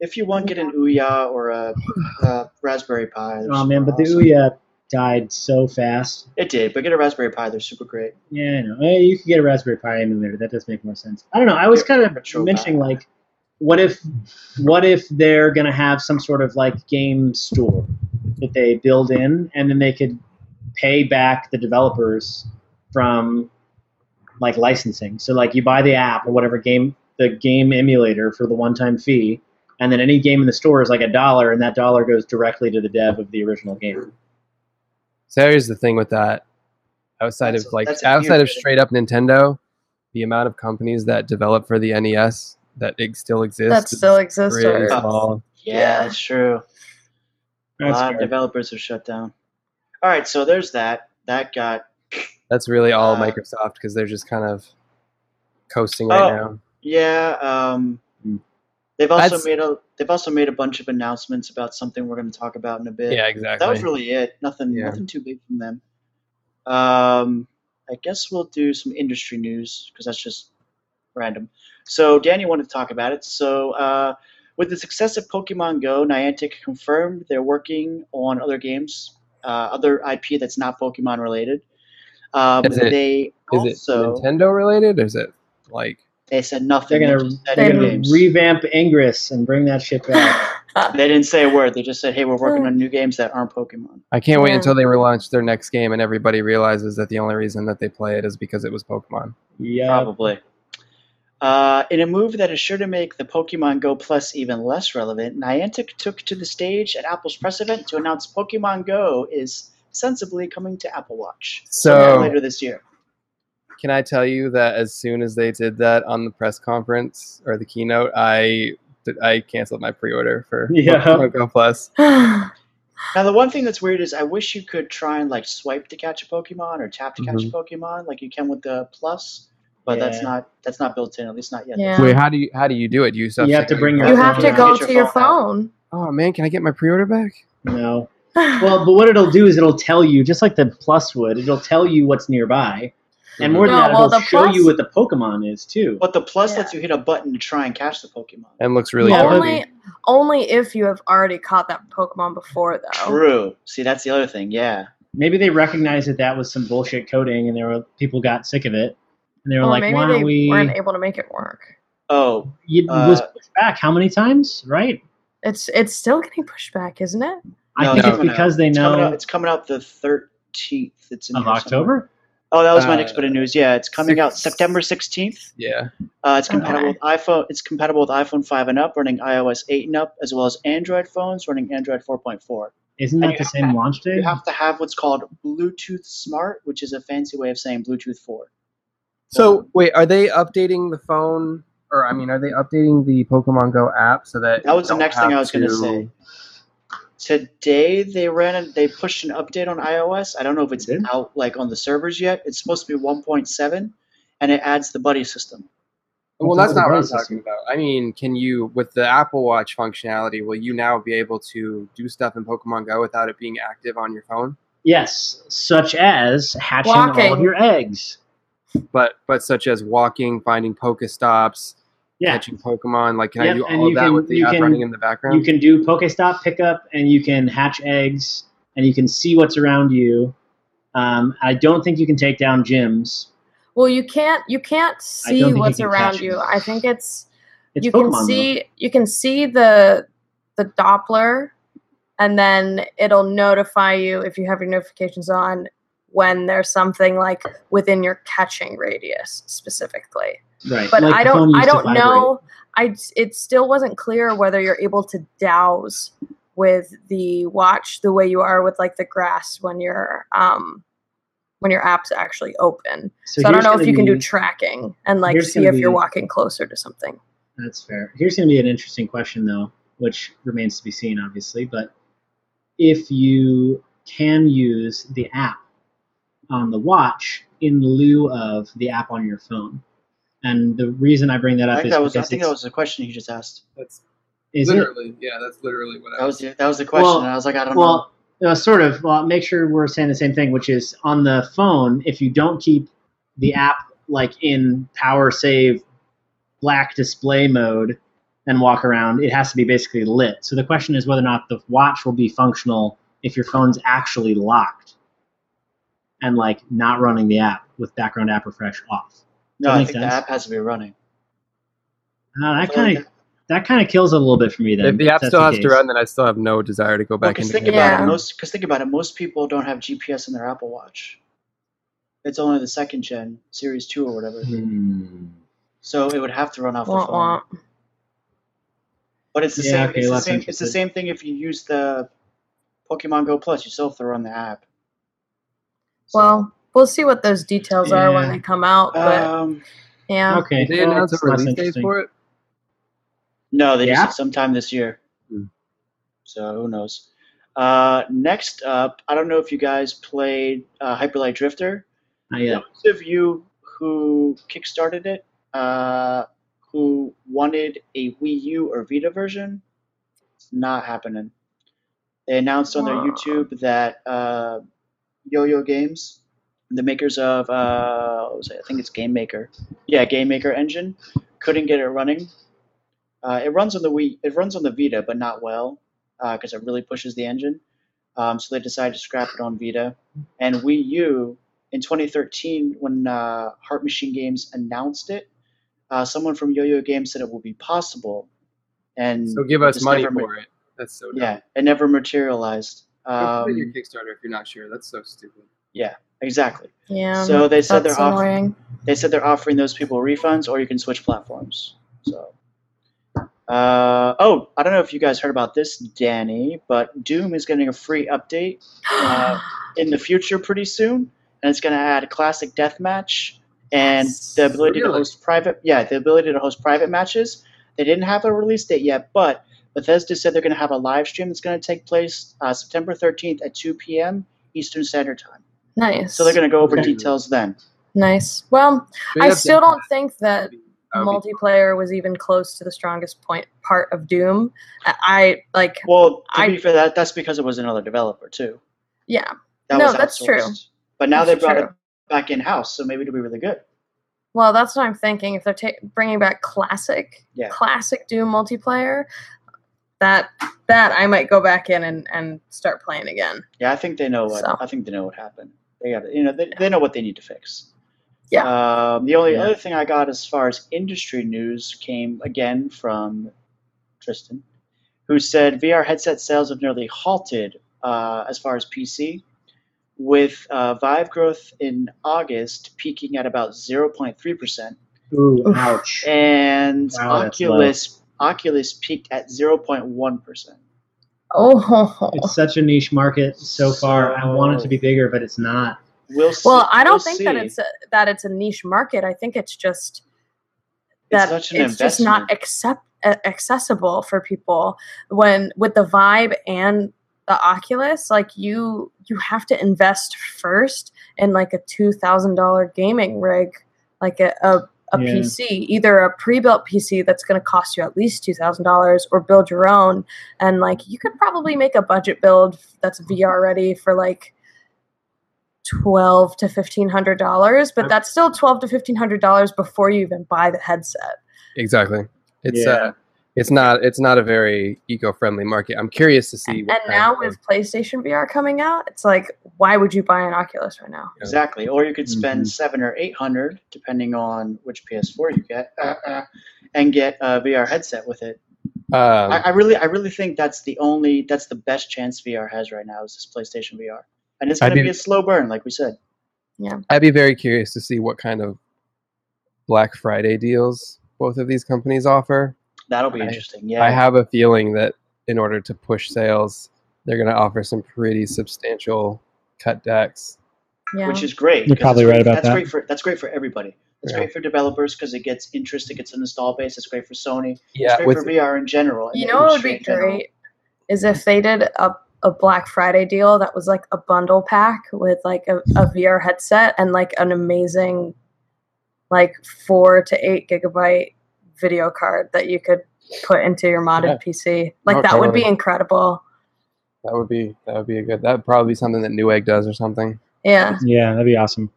If you want, get an Ouya or a, a Raspberry Pi. Oh, man, but awesome. The Ouya died so fast. It did, but get a Raspberry Pi. They're super great. Yeah, I know. You could get a Raspberry Pi emulator. That does make more sense. I don't know. I was kind of mentioning, like, what if what if they're going to have some sort of, like, game store that they build in, and then they could pay back the developers from, like, licensing. So, like, you buy the app or whatever game, the game emulator for the one-time fee, and then any game in the store is like a dollar, and that dollar goes directly to the dev of the original game. So here's the thing with that. Outside that's of like a, outside of straight up Nintendo, the amount of companies that develop for the N E S that it still exists. That still exists. Really oh, yeah, yeah, that's true. That's a lot fair. Of developers are shut down. All right, so there's that. That got. That's really all uh, Microsoft because they're just kind of coasting right oh, now. Yeah. Um, They've also That's, made a they've also made a bunch of announcements about something we're going to talk about in a bit. Yeah, exactly. That was really it. Nothing yeah. nothing too big from them. Um, I guess we'll do some industry news because that's just random. So Danny wanted to talk about it. So uh, with the success of Pokemon Go, Niantic confirmed they're working on other games, uh, other I P that's not Pokemon related. Um, is it, they also, is it Nintendo related? Or is it like? They said nothing. They're going to they revamp Ingress and bring that shit back. They didn't say a word. They just said, hey, we're working on new games that aren't Pokemon. I can't wait until they relaunch their next game and everybody realizes that the only reason that they play it is because it was Pokemon. Yeah. Probably. Uh, in a move that is sure to make the Pokemon Go Plus even less relevant, Niantic took to the stage at Apple's press event to announce Pokemon Go is sensibly coming to Apple Watch so later this year. Can I tell you that as soon as they did that on the press conference or the keynote, I I canceled my pre-order for yeah. Pokemon Go Plus. Now, the one thing that's weird is I wish you could try and like swipe to catch a Pokemon or tap to mm-hmm. catch a Pokemon like you can with the Plus, but yeah. that's not that's not built in, at least not yet. Yeah. Wait, how do you how do you do it? You, you have to bring your you phone. have to go to your phone. phone. Oh man, can I get my pre-order back? No. Well, but what it'll do is it'll tell you, just like the Plus would, it'll tell you what's nearby. And more than no, that, well, it'll show plus, you what the Pokemon is, too. But the Plus yeah. lets you hit a button to try and catch the Pokemon. And looks really yeah. only, only if you have already caught that Pokemon before, though. True. See, that's the other thing, yeah. Maybe they recognized that that was some bullshit coding, and there were people got sick of it. And they were or like, why don't we... maybe they weren't able to make it work. Oh. It uh, was pushed back how many times? Right. It's it's still getting pushed back, isn't it? I no, think no, it's because out. they know... It's coming out, it's coming out the thirteenth. It's in Of October? Somewhere. Oh, that was my uh, next bit of news. Yeah, it's coming six, out September sixteenth. Yeah. Uh, it's compatible okay. with iPhone. It's compatible with iPhone five and up, running iOS eight and up, as well as Android phones running Android four point four. Isn't that the same to, launch date? You have to have what's called Bluetooth Smart, which is a fancy way of saying Bluetooth four. So, um, wait, are they updating the phone, or I mean, are they updating the Pokemon Go app so that That was the next thing I was going to say. Today they ran they pushed an update on iOS. I don't know if it's out like on the servers yet. It's supposed to be one point seven, and it adds the buddy system. Well, that's not what I'm talking about. I mean, can you, with the Apple Watch functionality, will you now be able to do stuff in Pokemon Go without it being active on your phone? Yes, such as hatching walking. all of your eggs. But but such as walking, finding Pokestops. Yeah. Catching Pokemon, like can yep. I do and all of that can, with the app can, running in the background? You can do Pokestop pickup, and you can hatch eggs, and you can see what's around you. Um, I don't think you can take down gyms. Well, you can't. You can't see what's you can around you. It. I think it's, it's you Pokemon, can see though. you can see the the Doppler, and then it'll notify you if you have your notifications on when there's something like within your catching radius specifically. Right. But like I don't I don't know I it still wasn't clear whether you're able to douse with the watch the way you are with like the grass when your um when your app's actually open. So, so I don't know if you be, can do tracking and like see if be, you're walking closer to something. That's fair. Here's going to be an interesting question though, which remains to be seen obviously, but if you can use the app on the watch in lieu of the app on your phone. And the reason I bring that up I is that was, I think that was the question you just asked. That's is literally, it? yeah, that's literally what I that was. The, that was the question, well, and I was like, I don't well, know. Uh, sort of. Well, make sure we're saying the same thing, which is on the phone, if you don't keep the app like in power save black display mode and walk around, it has to be basically lit. So the question is whether or not the watch will be functional if your phone's actually locked and like not running the app with background app refresh off. No, I think sense. the app has to be running. Uh, that kind of that kind of kills it a little bit for me. Then if the app still has to run, then I still have no desire to go back well, into the app. Because think about it, most people don't have G P S in their Apple Watch. It's only the second gen, Series Two or whatever. Hmm. So it would have to run off wah, the phone. Wah. But it's the yeah, same. Okay, it's, the same it's the same thing if you use the Pokemon Go Plus. You still have to run the app. So. Well. We'll see what those details yeah. are when they come out. But, um, yeah. Okay. Did they announce a release date for it? No, they yeah. just said sometime this year. Mm. So who knows? Uh, next up, I don't know if you guys played uh, Hyper Light Drifter. Not yet. Those of you who kickstarted it, uh, who wanted a Wii U or Vita version, it's not happening. They announced on their Aww. YouTube that uh, Yo-Yo Games, the makers of, uh, what was it? I think it's Game Maker. Yeah, Game Maker engine. Couldn't get it running. Uh, it runs on the Wii, it runs on the Vita, but not well, because uh, it really pushes the engine. Um, so they decided to scrap it on Vita. And Wii U, in twenty thirteen, when uh, Heart Machine Games announced it, uh, someone from Yo-Yo Games said it will be possible. And so give us money for ma- it. That's so dumb. Yeah, it never materialized. Um, Don't play your Kickstarter if you're not sure. That's so stupid. Yeah. Exactly. Yeah. So they said they're offering, they said they're offering those people refunds, or you can switch platforms. So, uh, oh, I don't know if you guys heard about this, Danny, but Doom is getting a free update uh, in the future pretty soon, and it's going to add a classic deathmatch and the ability really? to host private. Yeah, the ability to host private matches. They didn't have a release date yet, but Bethesda said they're going to have a live stream that's going to take place uh, September thirteenth at two p.m. Eastern Standard Time. Nice. So they're going to go over okay. details then. Nice. Well, we I still don't think that multiplayer was even close to the strongest point part of Doom. I like. Well, to I, be fair, that that's because it was another developer too. Yeah. That no, was that's true. But now that's they brought true. it back in house, so maybe it'll be really good. Well, that's what I'm thinking. If they're ta- bringing back classic, yeah. classic Doom multiplayer, that that I might go back in and, and start playing again. Yeah, I think they know what so. I think they know what happened. They got you know they yeah. they know what they need to fix. Yeah. Um, the only yeah. other thing I got as far as industry news came again from Tristan, who said V R headset sales have nearly halted uh, as far as P C, with uh, Vive growth in August peaking at about zero point three percent. Ooh, ouch. And wow, Oculus Oculus peaked at zero point one percent. Oh. It's such a niche market so far. So, I want it to be bigger, but it's not. We'll, see. well, I don't we'll think see. that it's a, that it's a niche market. I think it's just that it's, it's just not accept, uh, accessible for people. When with the Vive and the Oculus, like you, you have to invest first in like a two thousand dollar gaming rig, like a a, a yeah. P C, either a pre-built P C that's going to cost you at least two thousand dollars, or build your own. And like you could probably make a budget build that's V R ready for like. Twelve to fifteen hundred dollars, but that's still twelve to fifteen hundred dollars before you even buy the headset. Exactly. It's yeah. uh, it's not it's not a very eco-friendly market. I'm curious to see. And, what and now with PlayStation V R coming out, it's like, why would you buy an Oculus right now? Exactly. Or you could spend mm-hmm. seven or eight hundred, depending on which P S four you get, uh, uh, and get a V R headset with it. Um, I, I really, I really think that's the only, that's the best chance V R has right now is this PlayStation V R. And it's going to be, be a slow burn, like we said. Yeah, I'd be very curious to see what kind of Black Friday deals both of these companies offer. That'll be I, interesting, yeah. I have a feeling that in order to push sales, they're going to offer some pretty substantial cutbacks. Yeah. Which is great. You're probably right about that's that. Great for, that's great for everybody. It's yeah. great for developers because it gets interest, it gets an install base. It's great for Sony. Yeah, it's great with, for V R in general. You know what would be great is if they did a a Black Friday deal that was like a bundle pack with like a, a V R headset and like an amazing like four to eight gigabyte video card that you could put into your modded yeah. P C. Like oh, that totally. would be incredible. That would be, that would be a good, that would probably be something that Newegg does or something. Yeah. Yeah. That'd be awesome.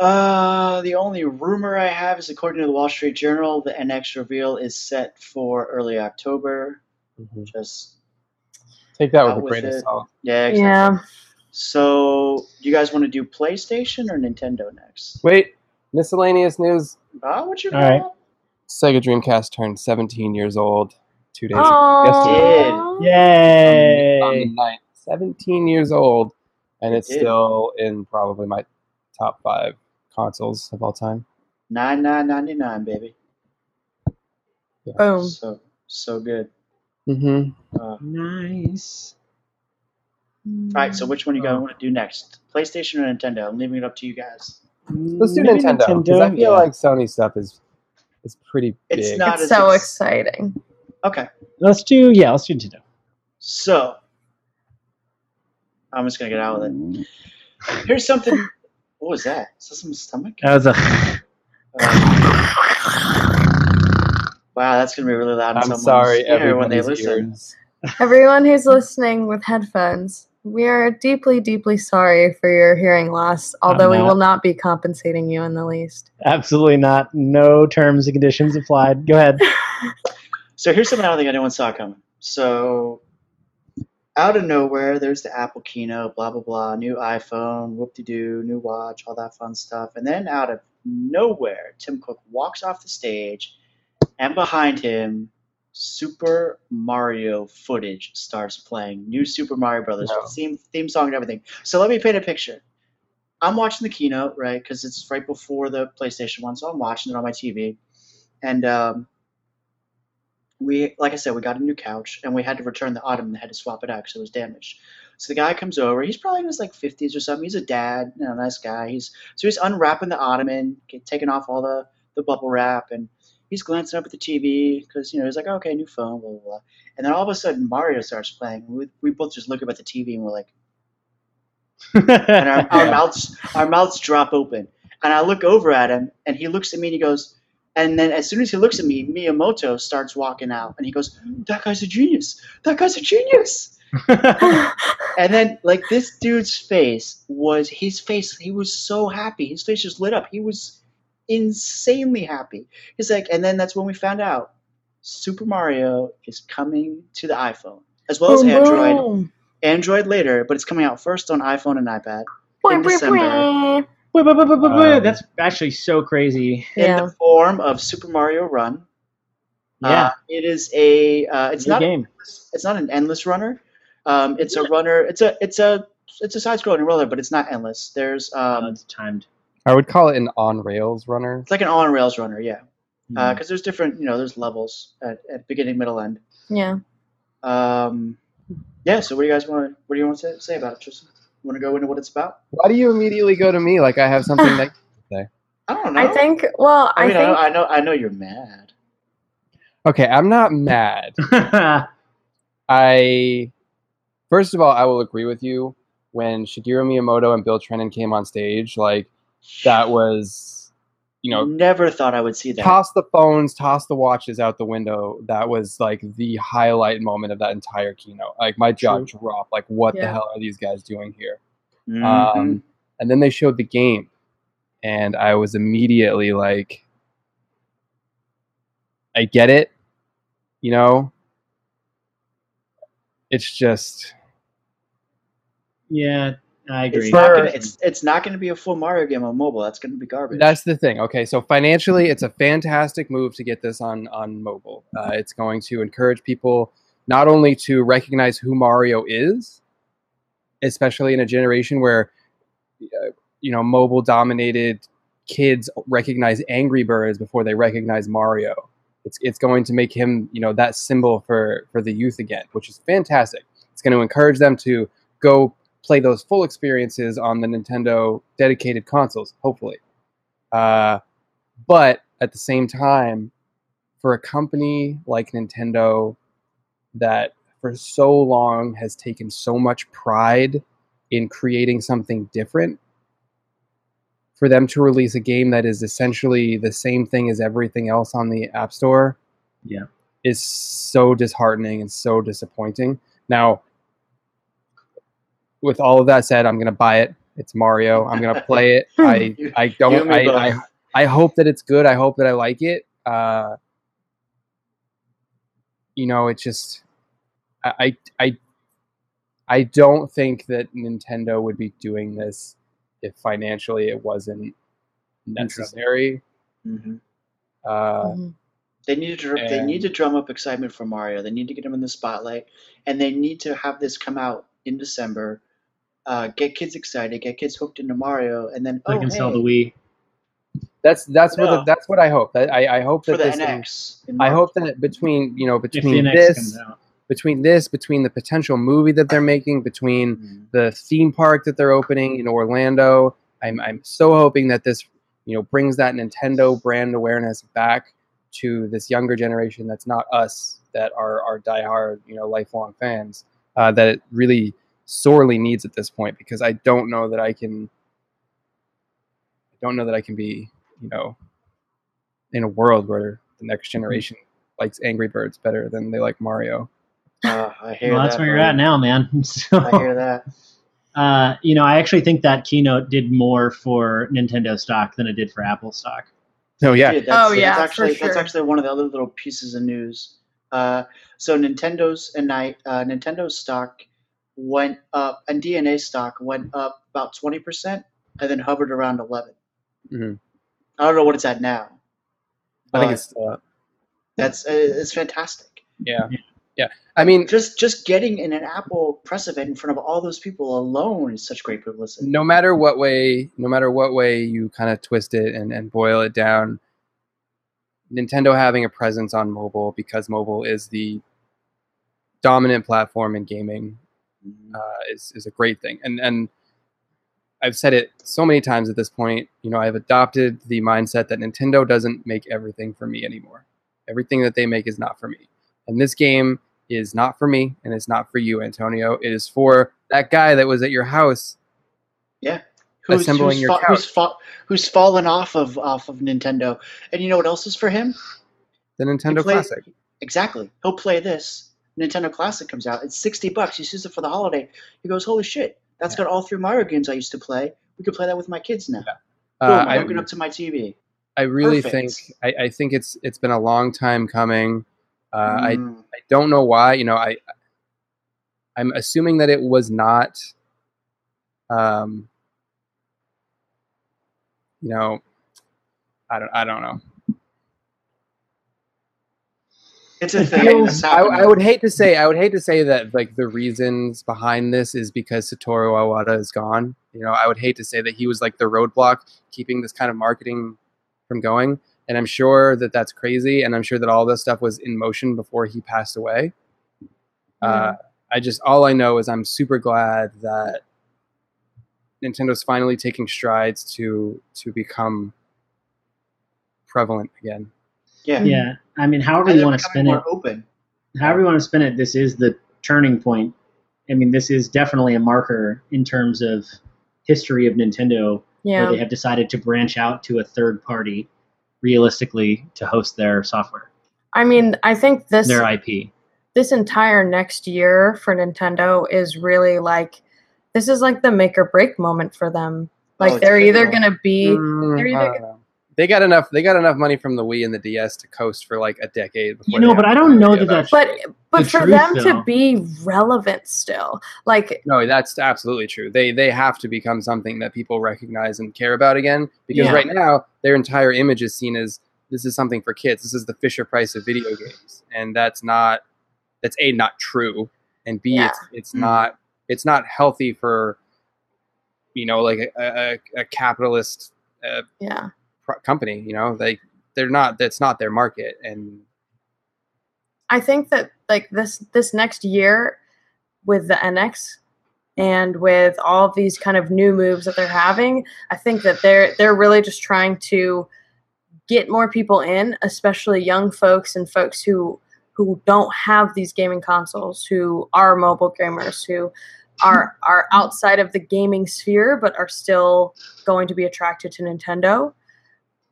Yeah. Uh, the only rumor I have is according to the Wall Street Journal, the N X reveal is set for early October. Mm-hmm. Just, Take that with the greatest salt. Yeah, exactly. Yeah. So, do you guys want to do PlayStation or Nintendo next? Wait, miscellaneous news. Ah, what you got? Right. Sega Dreamcast turned seventeen years old two days ago. Yes, Yay! On the, on the ninth. seventeen years old, and it's it still in probably my top five consoles of all time. Nine nine ninety nine, baby. Yeah. Boom. So so good. Mm-hmm. Uh, nice. All right, so which one do you guys want to do next? PlayStation or Nintendo? I'm leaving it up to you guys. Let's do Maybe Nintendo, because I feel yeah. like Sony stuff is is pretty big. It's, not it's so ex- exciting. Okay. Let's do, yeah, let's do Nintendo. So, I'm just going to get out with it. Here's something. What was that? Is that some stomach? That was a... Uh, Wow, that's going to be really loud. I'm sorry, everyone when they listen. Everyone who's listening with headphones, we are deeply, deeply sorry for your hearing loss, although we will not be compensating you in the least. Absolutely not. No terms and conditions applied. Go ahead. So here's something I don't think anyone saw coming. So out of nowhere, there's the Apple keynote, blah, blah, blah, new iPhone, whoop-de-doo, new watch, all that fun stuff. And then out of nowhere, Tim Cook walks off the stage. And behind him, Super Mario footage starts playing. New Super Mario Brothers, no. theme, theme song and everything. So let me paint a picture. I'm watching the keynote, right, because it's right before the PlayStation one, so I'm watching it on my T V. And um, we, like I said, we got a new couch, and we had to return the Ottoman. They had to swap it out because it was damaged. So the guy comes over. He's probably in his, like, fifties or something. He's a dad, you know, nice guy. He's So he's unwrapping the Ottoman, taking off all the... the bubble wrap, and he's glancing up at the T V because, you know, he's like, oh, okay, new phone, blah, blah, blah. And then all of a sudden, Mario starts playing. We, we both just look up at the T V and we're like, and our, our, yeah. mouths, our mouths drop open. And I look over at him, and he looks at me and he goes, and then as soon as he looks at me, Miyamoto starts walking out, and he goes, that guy's a genius. That guy's a genius. And then, like, this dude's face was his face. He was so happy. His face just lit up. He was insanely happy. He's like, and then that's when we found out Super Mario is coming to the iPhone as well as oh, Android. No. Android later, but it's coming out first on iPhone and iPad in December. Um, that's actually so crazy. Yeah. In the form of Super Mario Run. Yeah, uh, it is a. Uh, it's New not. Game. It's not an endless runner. Um, it's a runner. It's a. It's a. It's a side-scrolling roller, but it's not endless. There's. Um, oh, it's timed. I would call it an on-rails runner. It's like an on-rails runner, yeah. Because mm. uh, there's different, you know, there's levels at, at beginning, middle, end. Yeah. Um. Yeah. So, what do you guys want? What do you want to say, say about it, Tristan? You want to go into what it's about? Why do you immediately go to me like I have something that? Like, I don't know. I think. Well, I, I mean, think. I know. I know you're mad. Okay, I'm not mad. I, first of all, I will agree with you. When Shigeru Miyamoto and Bill Trennan came on stage, like, that was, you know. Never thought I would see that. Toss the phones, toss the watches out the window. That was, like, the highlight moment of that entire keynote. Like, my jaw True. dropped. Like, what yeah. the hell are these guys doing here? Mm-hmm. Um, and then they showed the game. And I was immediately like, I get it. You know, it's just, yeah, I agree. It's not gonna, it's, it's not going to be a full Mario game on mobile. That's going to be garbage. That's the thing. Okay, so financially, it's a fantastic move to get this on on mobile. Uh, it's going to encourage people not only to recognize who Mario is, especially in a generation where, uh, you know, mobile dominated kids recognize Angry Birds before they recognize Mario. It's it's going to make him, you know, that symbol for, for the youth again, which is fantastic. It's going to encourage them to go play those full experiences on the Nintendo dedicated consoles, hopefully. Uh, but at the same time, for a company like Nintendo that for so long has taken so much pride in creating something different, for them to release a game that is essentially the same thing as everything else on the App Store yeah. is so disheartening and so disappointing. Now, with all of that said, I'm going to buy it. It's Mario. I'm going to play it. I, you, I don't. I, I I hope that it's good. I hope that I like it. Uh, you know, it just... I, I, I don't think that Nintendo would be doing this if financially it wasn't necessary. Mm-hmm. Uh, mm-hmm. They need to they need to drum up excitement for Mario. They need to get him in the spotlight, and they need to have this come out in December. Uh, get kids excited, get kids hooked into Mario, and then I oh, can hey. sell the Wii. That's that's no. what the, that's what I hope. I I hope that for the this N X. Thing, I hope that between you know between this. Between this, between the potential movie that they're making, between mm-hmm. the theme park that they're opening in Orlando, I'm I'm so hoping that this, you know, brings that Nintendo brand awareness back to this younger generation that's not us, that are our diehard, you know, lifelong fans, uh, that it really sorely needs at this point, because I don't know that I can, I don't know that I can be, you know, in a world where the next generation mm-hmm. likes Angry Birds better than they like Mario. Uh, I hear well, that's that, where you're right? at now, man. So, I hear that. Uh, you know, I actually think that keynote did more for Nintendo stock than it did for Apple stock. Oh, yeah. Dude, that's, oh, yeah, that's actually, for sure. That's actually one of the other little pieces of news. Uh, so Nintendo's and I, uh, Nintendo's stock went up, and D N A stock went up about twenty percent, and then hovered around eleven. Mm-hmm. I don't know what it's at now. I think it's still up. That's uh, it's fantastic. Yeah. Yeah, I mean, just just getting in an Apple press event in front of all those people alone is such great publicity. No matter what way, no matter what way you kind of twist it and, and boil it down, Nintendo having a presence on mobile, because mobile is the dominant platform in gaming, uh, is is a great thing. And and I've said it so many times at this point, you know, I've adopted the mindset that Nintendo doesn't make everything for me anymore. Everything that they make is not for me. And this game is not for me, and it's not for you, Antonio. It is for that guy that was at your house. Yeah. Who's, assembling who's your fa- couch. Who's, fa- who's fallen off of off of Nintendo. And you know what else is for him? The Nintendo play, Classic. Exactly. He'll play this. Nintendo Classic comes out. It's sixty bucks. He sees it for the holiday. He goes, holy shit. That's yeah. got all three Mario games I used to play. We could play that with my kids now. Yeah. Uh, Boom, I hook it up to my T V. I really Perfect. think I, I think it's it's been a long time coming. Uh, mm. I I don't know why. You know, I I'm assuming that it was not, um, you know, I don't I don't know. It's a thing. I, I would hate to say I would hate to say that like the reasons behind this is because Satoru Iwata is gone. You know, I would hate to say that he was like the roadblock keeping this kind of marketing from going. And I'm sure that that's crazy. And I'm sure that all this stuff was in motion before he passed away. Mm-hmm. Uh, I just, all I know is I'm super glad that Nintendo's finally taking strides to, to become prevalent again. Yeah. Yeah. I mean, however you want to spin it, open. however you want to spin it, this is the turning point. I mean, this is definitely a marker in terms of history of Nintendo, yeah. where they have decided to branch out to a third party realistically to host their software. I mean, I think this... Their I P. This entire next year for Nintendo is really like... This is like the make or break moment for them. Like, oh, they're, either gonna be, mm, they're either going to be... They got enough. They got enough money from the Wii and the D S to coast for like a decade. You know, but I don't know that that's but but for them to be relevant still, like no, that's absolutely true. They they have to become something that people recognize and care about again. Because right now, their entire image is seen as this is something for kids. This is the Fisher-Price of video games, and that's not that's A, not true, and B, it's it's not it's not healthy for, you know, like a a, a capitalist. Uh, yeah. company, you know, like they're not, that's not their market. And I think that like this, this next year with the N X and with all these kind of new moves that they're having, I think that they're, they're really just trying to get more people in, especially young folks and folks who, who don't have these gaming consoles, who are mobile gamers, who are, are outside of the gaming sphere, but are still going to be attracted to Nintendo.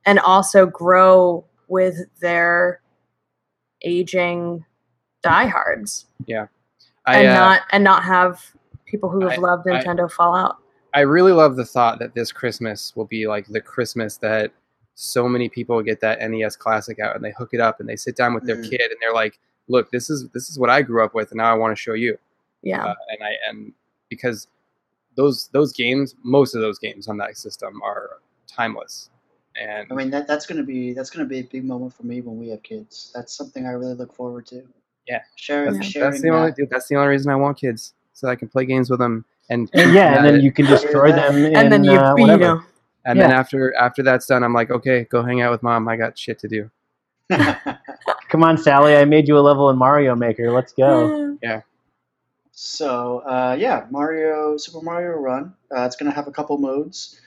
And also grow with their aging diehards. Yeah, I, and not uh, and not have people who have I, loved Nintendo I, fall out. I really love the thought that this Christmas will be like the Christmas that so many people get that N E S Classic out and they hook it up and they sit down with their mm. kid and they're like, "Look, this is this is what I grew up with, and now I want to show you." Yeah, uh, and I and because those those games, most of those games on that system are timeless. And I mean that that's gonna be that's gonna be a big moment for me when we have kids. That's something I really look forward to. Yeah, sharing. That's, sharing that's the that. only dude, that's the only reason I want kids, so I can play games with them and, and yeah, and then it. you can destroy them and in, then you uh, beat them. And yeah. then after after that's done, I'm like, okay, go hang out with mom. I got shit to do. Come on, Sally. I made you a level in Mario Maker. Let's go. Yeah. So uh, yeah, Mario Super Mario Run. Uh, it's gonna have a couple modes.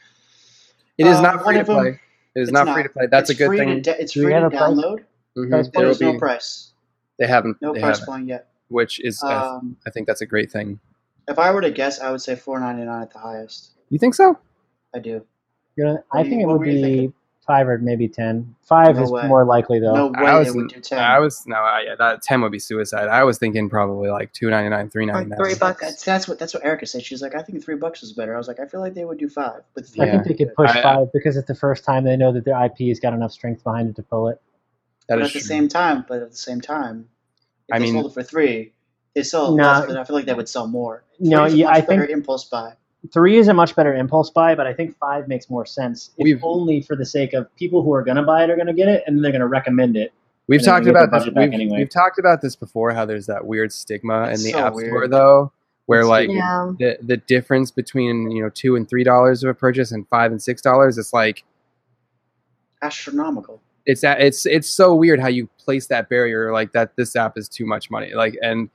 It is uh, not free to play. Them, It is it's not, not free to play. That's it's a good thing. De- it's Do free to download. Mm-hmm. There's no price. They haven't. No they price haven't, point yet. Which is, um, I, th- I think that's a great thing. If I were to guess, I would say four ninety-nine at the highest. You think so? I do. Gonna, I think you, it would be five or maybe ten. Five no is way. more likely though. No way I was, they would do ten. I was no, I, yeah, that ten would be suicide. I was thinking probably like two ninety-nine, three ninety-nine. Three bucks. That's, that's what that's what Erica said. She's like, I think three bucks is better. I was like, I feel like they would do five. But yeah. I think they could push I, five because it's the first time they know that their I P has got enough strength behind it to pull it. But at true. the same time, but at the same time, if I they mean, sold it for three, they sold nah, less, but I feel like they would sell more. Three no, is yeah, much I better think impulse buy. Three is a much better impulse buy, but I think five makes more sense. If we've, only for the sake of people who are going to buy it are going to get it, and they're going to recommend it. We've talked about this. We've, anyway. we've talked about this before. How there's that weird stigma it's in the so App Store, weird. though, where it's, like yeah. the the difference between you know two and three dollars of a purchase and five and six dollars, it's like astronomical. It's it's it's so weird how you place that barrier. Like that, this app is too much money. Like, and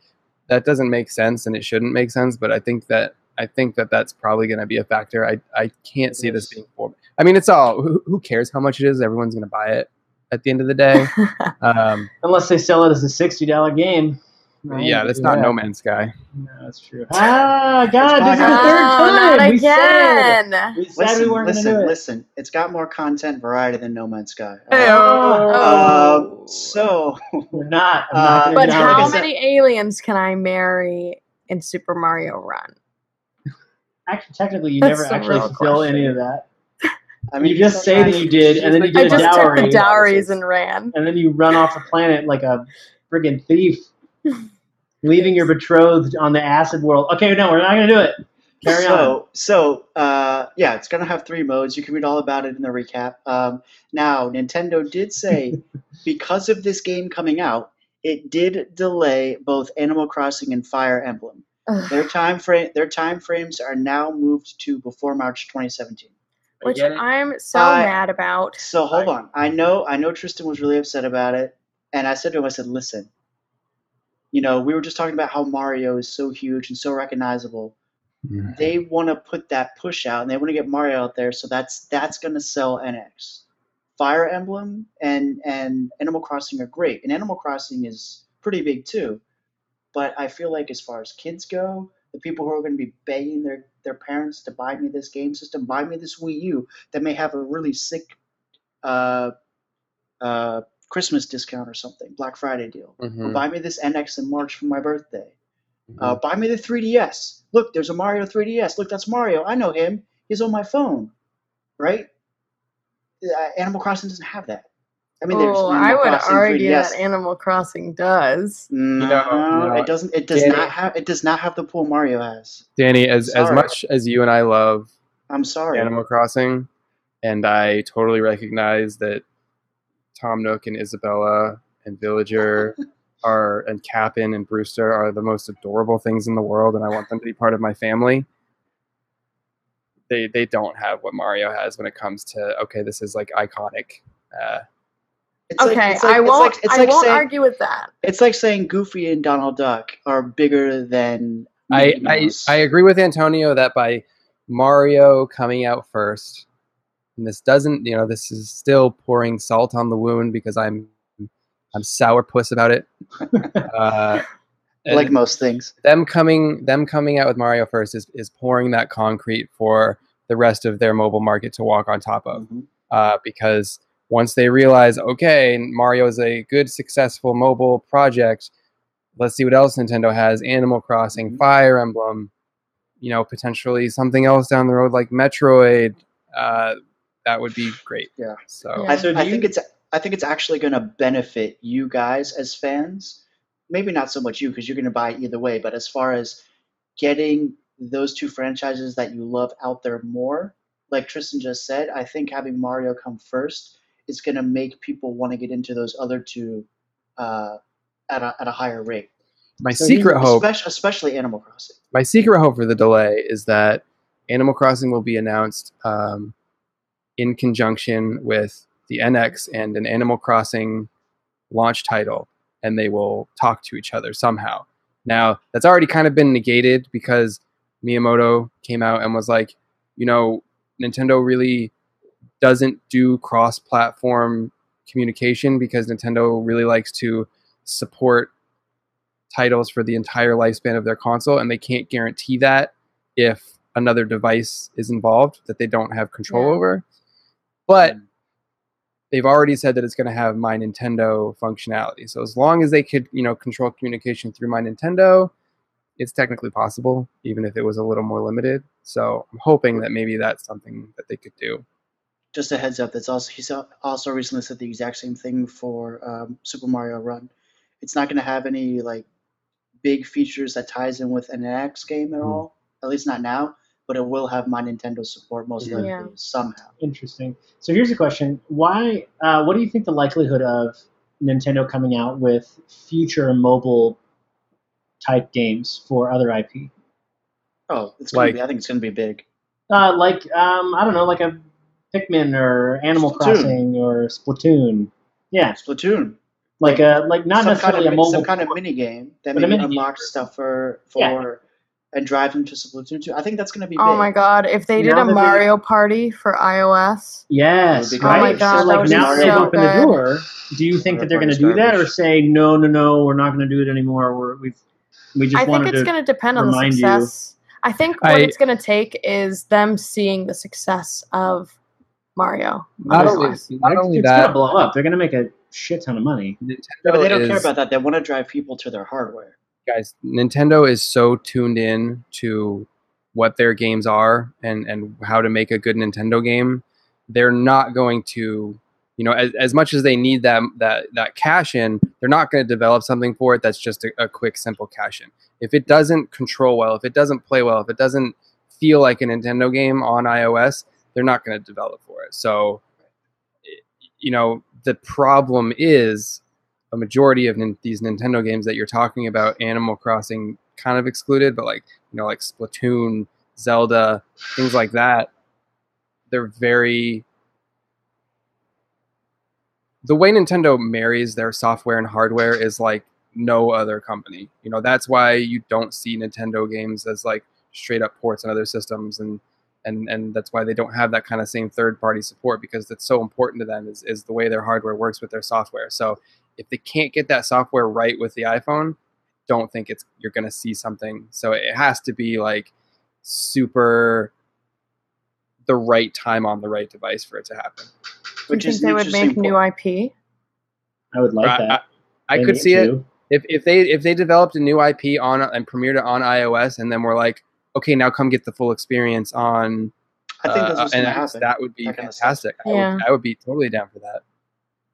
that doesn't make sense, and it shouldn't make sense. But I think that I think that that's probably going to be a factor. I I can't see yes. this being four. I mean, it's all, who, who cares how much it is? Everyone's going to buy it at the end of the day. Um, Unless they sell it as a sixty dollar game. Right? Yeah, that's not yeah. No Man's Sky. No, that's true. Ah, God, this is the third time. Not again. We said, we said listen, we weren't going to do it. Listen, it's got more content variety than No Man's Sky. Uh, oh. Uh, so. not. Uh, but not how many that. aliens can I marry in Super Mario Run? Actually, technically, you That's never so actually fulfill question. any of that. I mean, you just say that you did, and then you did I a dowry. I just took the dowries and ran. And then you run off the planet like a friggin' thief, leaving your betrothed on the acid world. Okay, no, we're not going to do it. Carry so, on. So, uh, yeah, it's going to have three modes. You can read all about it in the recap. Um, now, Nintendo did say, because of this game coming out, it did delay both Animal Crossing and Fire Emblem. Their time frame, their time frames are now moved to before March twenty seventeen. Which I'm so uh, mad about. So hold on. I know I know Tristan was really upset about it, and I said to him, I said, listen, you know, we were just talking about how Mario is so huge and so recognizable. Yeah. They want to put that push out, and they want to get Mario out there, so that's that's going to sell N X. Fire Emblem and, and Animal Crossing are great, and Animal Crossing is pretty big too. But I feel like as far as kids go, the people who are going to be begging their, their parents to buy me this game system, buy me this Wii U, that may have a really sick uh, uh, Christmas discount or something, Black Friday deal. Mm-hmm. Or buy me this N X in March for my birthday. Mm-hmm. Uh, buy me the three D S. Look, there's a Mario three D S. Look, that's Mario. I know him. He's on my phone. Right? Uh, Animal Crossing doesn't have that. I mean, oh, I would argue that Animal Crossing does. No, no, it doesn't. It does Danny, not have. It does not have the pull Mario has. Danny, as sorry. as much as you and I love, I'm sorry, Animal Crossing, and I totally recognize that Tom Nook and Isabella and Villager are and Cap'n and Brewster are the most adorable things in the world, and I want them to be part of my family. They they don't have what Mario has when it comes to okay, this is like iconic. Uh, It's okay, like, like, I won't, like, I like won't saying, argue with that. It's like saying Goofy and Donald Duck are bigger than... I, I, I agree with Antonio that by Mario coming out first, and this doesn't, you know, this is still pouring salt on the wound because I'm I'm sourpuss about it. uh, like most things. Them coming them coming out with Mario first is, is pouring that concrete for the rest of their mobile market to walk on top of. Mm-hmm. Uh, because... Once they realize, okay, Mario is a good, successful mobile project, let's see what else Nintendo has. Animal Crossing, mm-hmm. Fire Emblem, you know, potentially something else down the road like Metroid. Uh, that would be great. Yeah. So, yeah. I, th- I think it's I think it's actually going to benefit you guys as fans. Maybe not so much you because you're going to buy it either way, but as far as getting those two franchises that you love out there more, like Tristan just said, I think having Mario come first is going to make people want to get into those other two uh, at a at a higher rate. My so secret hope, especially, especially Animal Crossing. My secret hope for the delay is that Animal Crossing will be announced um, in conjunction with the N X and an Animal Crossing launch title, and they will talk to each other somehow. Now, that's already kind of been negated because Miyamoto came out and was like, you know, Nintendo really doesn't do cross-platform communication because Nintendo really likes to support titles for the entire lifespan of their console, and they can't guarantee that if another device is involved that they don't have control yeah. over. But they've already said that it's going to have My Nintendo functionality. So as long as they could, you know, control communication through My Nintendo, it's technically possible, even if it was a little more limited. So I'm hoping that maybe that's something that they could do. Just a heads up, that's also he's also recently said the exact same thing for um, Super Mario Run. It's not going to have any like big features that ties in with an N X game at mm. all, at least not now, but it will have My Nintendo support most likely yeah. somehow. Interesting. So here's a question. Why? Uh, what do you think the likelihood of Nintendo coming out with future mobile type games for other I P? Oh, it's gonna like, be, I think it's going to be big. Uh, like, um, I don't know, like a Pikmin or Animal Splatoon. Crossing or Splatoon. Yeah. Splatoon. Like a like not some necessarily kind of, a mobile some kind of mini game that maybe unlocks stuff for for yeah. and drive them to Splatoon two. I think that's going to be big. Oh my god, if they did now a Mario they... Party for iOS. Yes, oh right? My god, so like now that they've opened the door, do you think that they're going to do that or say no, no, no, we're not going to do it anymore? We're, we've we just I think it's going to depend on the success. You. I think what I, it's going to take is them seeing the success of Mario. Not only, not only it's that, going to blow up. They're going to make a shit ton of money. Nintendo yeah, but they don't is, care about that. They want to drive people to their hardware. Guys, Nintendo is so tuned in to what their games are and, and how to make a good Nintendo game. They're not going to, you know, as, as much as they need that that that cash in, they're not going to develop something for it that's just a, a quick, simple cash in. If it doesn't control well, if it doesn't play well, if it doesn't feel like a Nintendo game on iOS, they're not going to develop for it. So, you know, the problem is a majority of nin- these Nintendo games that you're talking about, Animal Crossing kind of excluded, but like, you know, like Splatoon, Zelda, things like that, they're very... The way Nintendo marries their software and hardware is like no other company. You know, that's why you don't see Nintendo games as like straight up ports on other systems, and And and that's why they don't have that kind of same third-party support, because that's so important to them is, is the way their hardware works with their software. So if they can't get that software right with the iPhone, don't think it's you're going to see something. So it has to be like super the right time on the right device for it to happen. Which Do you is think they would make point. New I P? I would like I, that. I, I could see it. it. If if they if they developed a new I P on and premiered it on iOS and then we're like, okay, now come get the full experience on. I think uh, and happen. That would be that fantastic. I, yeah. would, I would be totally down for that.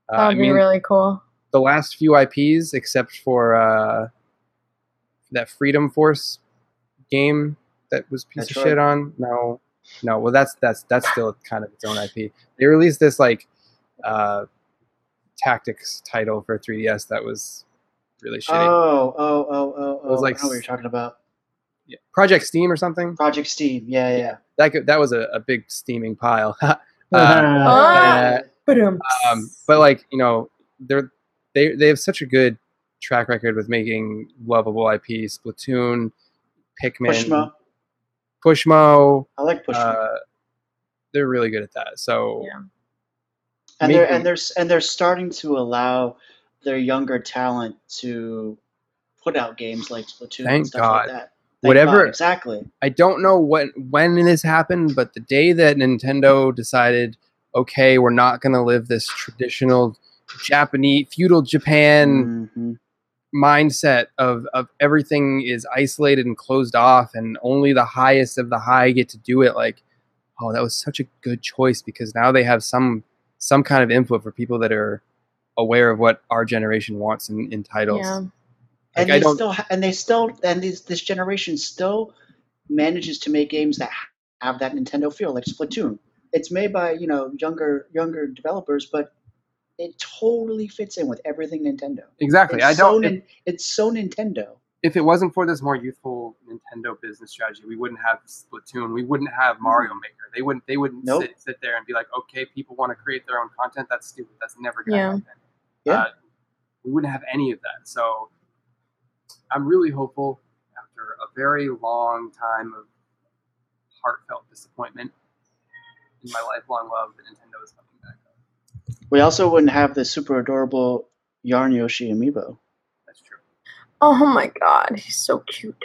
Uh, that would I be mean, really cool. The last few I Ps, except for uh, that Freedom Force game that was piece that's of right. shit on. No, no. Well, that's that's that's still kind of its own I P. They released this like uh, tactics title for three D S that was really shitty. Oh, oh, oh, oh, oh. It was like, I know what you're talking about. Project Steam or something? Project Steam, yeah, yeah. yeah. That could, that was a, a big steaming pile. uh, oh. uh, um, but like, you know, they're they they have such a good track record with making lovable I Ps. Splatoon, Pikmin, Pushmo. Pushmo. I like Pushmo. Uh, they're really good at that. So yeah. And they're and they're and they're starting to allow their younger talent to put out games like Splatoon Thank and stuff God. like that. Thank Whatever, God, exactly. I don't know what when this happened, but the day that Nintendo decided, okay, we're not going to live this traditional Japanese feudal Japan mm-hmm. mindset of of everything is isolated and closed off, and only the highest of the high get to do it. Like, oh, that was such a good choice, because now they have some some kind of input for people that are aware of what our generation wants in, in titles. Yeah. Like and, they still, and they still, and this this generation still manages to make games that have that Nintendo feel, like Splatoon. It's made by, you know, younger younger developers, but it totally fits in with everything Nintendo. Exactly, it's I so don't. It, it's so Nintendo. If it wasn't for this more youthful Nintendo business strategy, we wouldn't have Splatoon. We wouldn't have Mario Maker. They wouldn't. They wouldn't nope. sit, sit there and be like, okay, people want to create their own content. That's stupid. That's never going to yeah. happen. Yeah. Uh, we wouldn't have any of that. So. I'm really hopeful after a very long time of heartfelt disappointment in my lifelong love that Nintendo is coming back up. We also wouldn't have the super adorable Yarn Yoshi amiibo. That's true. Oh my god, he's so cute.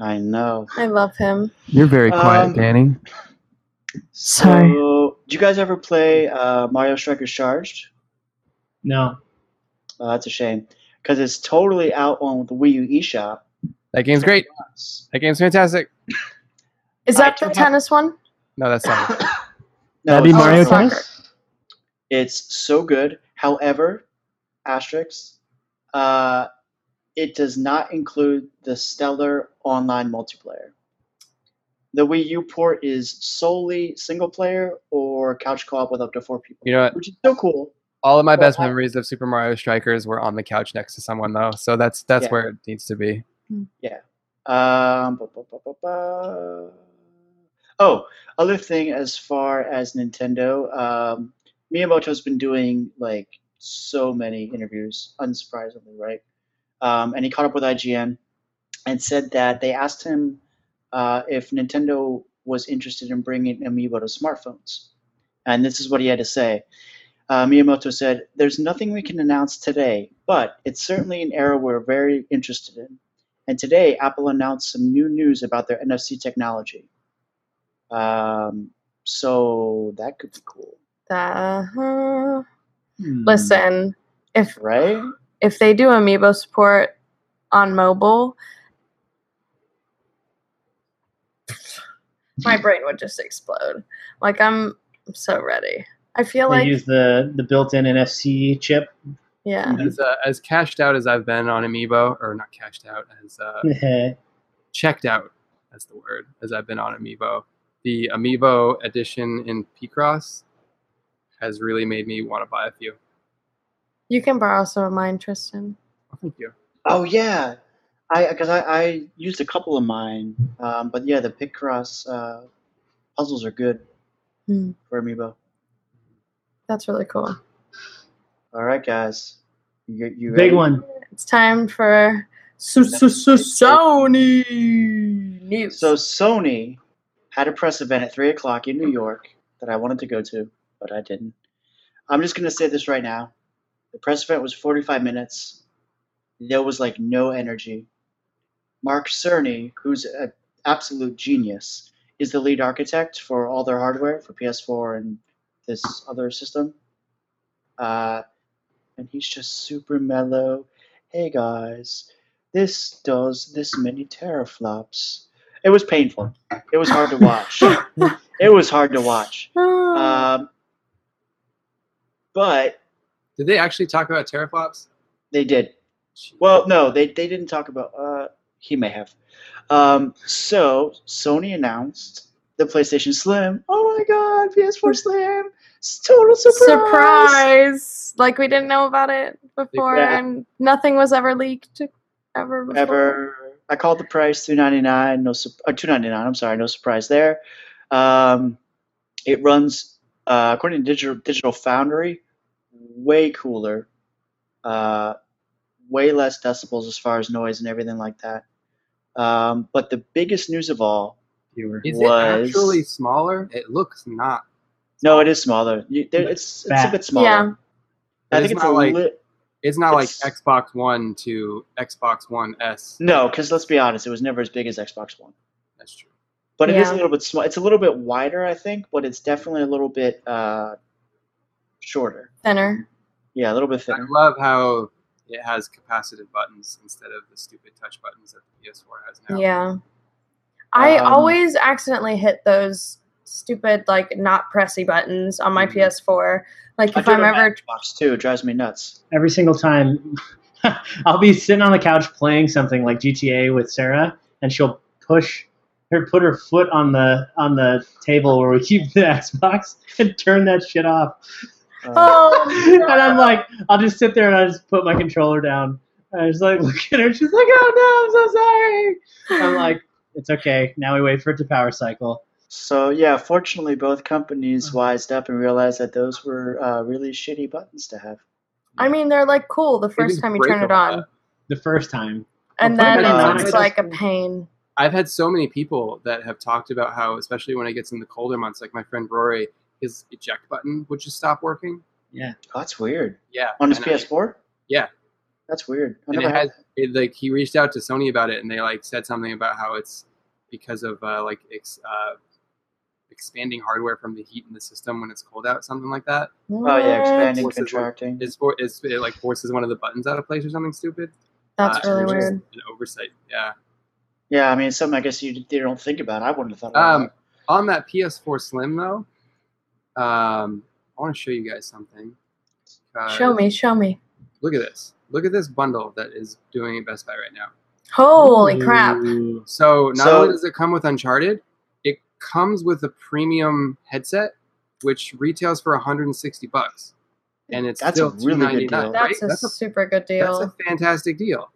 I know. I love him. You're very quiet, um, Danny. Sorry. So, do you guys ever play uh, Mario Strikers Charged? No. Oh, that's a shame. Because it's totally out on the Wii U eShop. That game's great. That game's fantastic. Is that the tennis have... one? No, that's not it. No, that'd be Mario Tennis? Soccer. It's so good. However, asterisk, uh, it does not include the stellar online multiplayer. The Wii U port is solely single player or couch co-op with up to four people. You know what? Which is so cool. All of my best memories of Super Mario Strikers were on the couch next to someone, though. So that's that's yeah. where it needs to be. Yeah. Um, ba, ba, ba, ba, ba. Oh, other thing as far as Nintendo, um, Miyamoto's been doing like so many interviews, unsurprisingly, right? Um, and he caught up with I G N and said that they asked him uh, if Nintendo was interested in bringing Amiibo to smartphones. And this is what he had to say. Uh, Miyamoto said, "There's nothing we can announce today, but it's certainly an area we're very interested in. And today, Apple announced some new news about their N F C technology. Um, so that could be cool." Uh-huh. Hmm. Listen, if right? if they do Amiibo support on mobile, my brain would just explode. Like, I'm so ready. I feel they like use the, the built-in N F C chip. Yeah. As, uh, as cashed out as I've been on Amiibo, or not cashed out, as uh, checked out, that's the word, as I've been on Amiibo. The Amiibo edition in Picross has really made me want to buy a few. You can borrow some of mine, Tristan. Oh, thank you. Oh, yeah. I Because I, I used a couple of mine. Um, but, yeah, the Picross uh, puzzles are good mm. for Amiibo. That's really cool. All right, guys. You, you Big ready? one. It's time for so, so, so Sony news. So Sony had a press event at three o'clock in New York that I wanted to go to, but I didn't. I'm just going to say this right now. The press event was forty-five minutes. There was, like, no energy. Mark Cerny, who's an absolute genius, is the lead architect for all their hardware for P S four and this other system, uh, and he's just super mellow. Hey guys, this does this many teraflops. It was painful. It was hard to watch. It was hard to watch. Um, but did they actually talk about teraflops? They did. Well, no, they they didn't talk about. Uh, he may have. Um, so Sony announced the PlayStation Slim. Oh my God, P S four Slim. Total surprise! Surprise! Like, we didn't know about it before, yeah. and nothing was ever leaked, ever. Before. Ever. I called the price two ninety-nine. No, su- or two ninety-nine. I'm sorry, no surprise there. Um, it runs, uh, according to Digital Digital Foundry, way cooler, uh, way less decibels as far as noise and everything like that. Um, but the biggest news of all was is it actually smaller? It looks not. No, it is smaller. You, there, it's it's a bit smaller. Yeah. I think it's, it's not like li- it's not it's, like Xbox One to Xbox One S. No, because let's be honest, it was never as big as Xbox One. That's true. But it yeah. is a little bit small. It's a little bit wider, I think, but it's definitely a little bit uh, shorter. Thinner. Yeah, a little bit thinner. I love how it has capacitive buttons instead of the stupid touch buttons that the P S four has now. Yeah, I um, always accidentally hit those. Stupid, like, not pressy buttons on my mm-hmm. P S four. Like, if I'm ever Xbox too, it drives me nuts. Every single time, I'll be sitting on the couch playing something like G T A with Sarah, and she'll push her, put her foot on the on the table where we keep the Xbox, and turn that shit off. Uh, oh, no. And I'm like, I'll just sit there and I just put my controller down. And I just like look at her. She's like, oh no, I'm so sorry. I'm like, it's okay. Now we wait for it to power cycle. So, yeah, fortunately, both companies wised up and realized that those were uh, really shitty buttons to have. I mean, they're, like, cool the first time you turn it on. The first time. And then it's, like, a pain. I've had so many people that have talked about how, especially when it gets in the colder months, like my friend Rory, his eject button would just stop working. Yeah. Oh, that's weird. Yeah. On his P S four? Yeah. That's weird. I never had it. Like, he reached out to Sony about it, and they, like, said something about how it's because of, uh, like, it's... Uh, expanding hardware from the heat in the system when it's cold out, something like that. What? Oh, yeah, expanding, forces, contracting. It's for, it's, it like forces one of the buttons out of place or something stupid. That's uh, really weird. An oversight, yeah. Yeah, I mean, it's something I guess you, you don't think about. I wouldn't have thought about um, it. On that P S four Slim, though, um, I want to show you guys something. Uh, show me, show me. Look at this. Look at this bundle that is doing at Best Buy right now. Holy Ooh. crap. So not so, only does it come with Uncharted, comes with a premium headset, which retails for one hundred sixty bucks, and it's that's still a really good deal. That's right? a that's super good deal. That's a fantastic deal.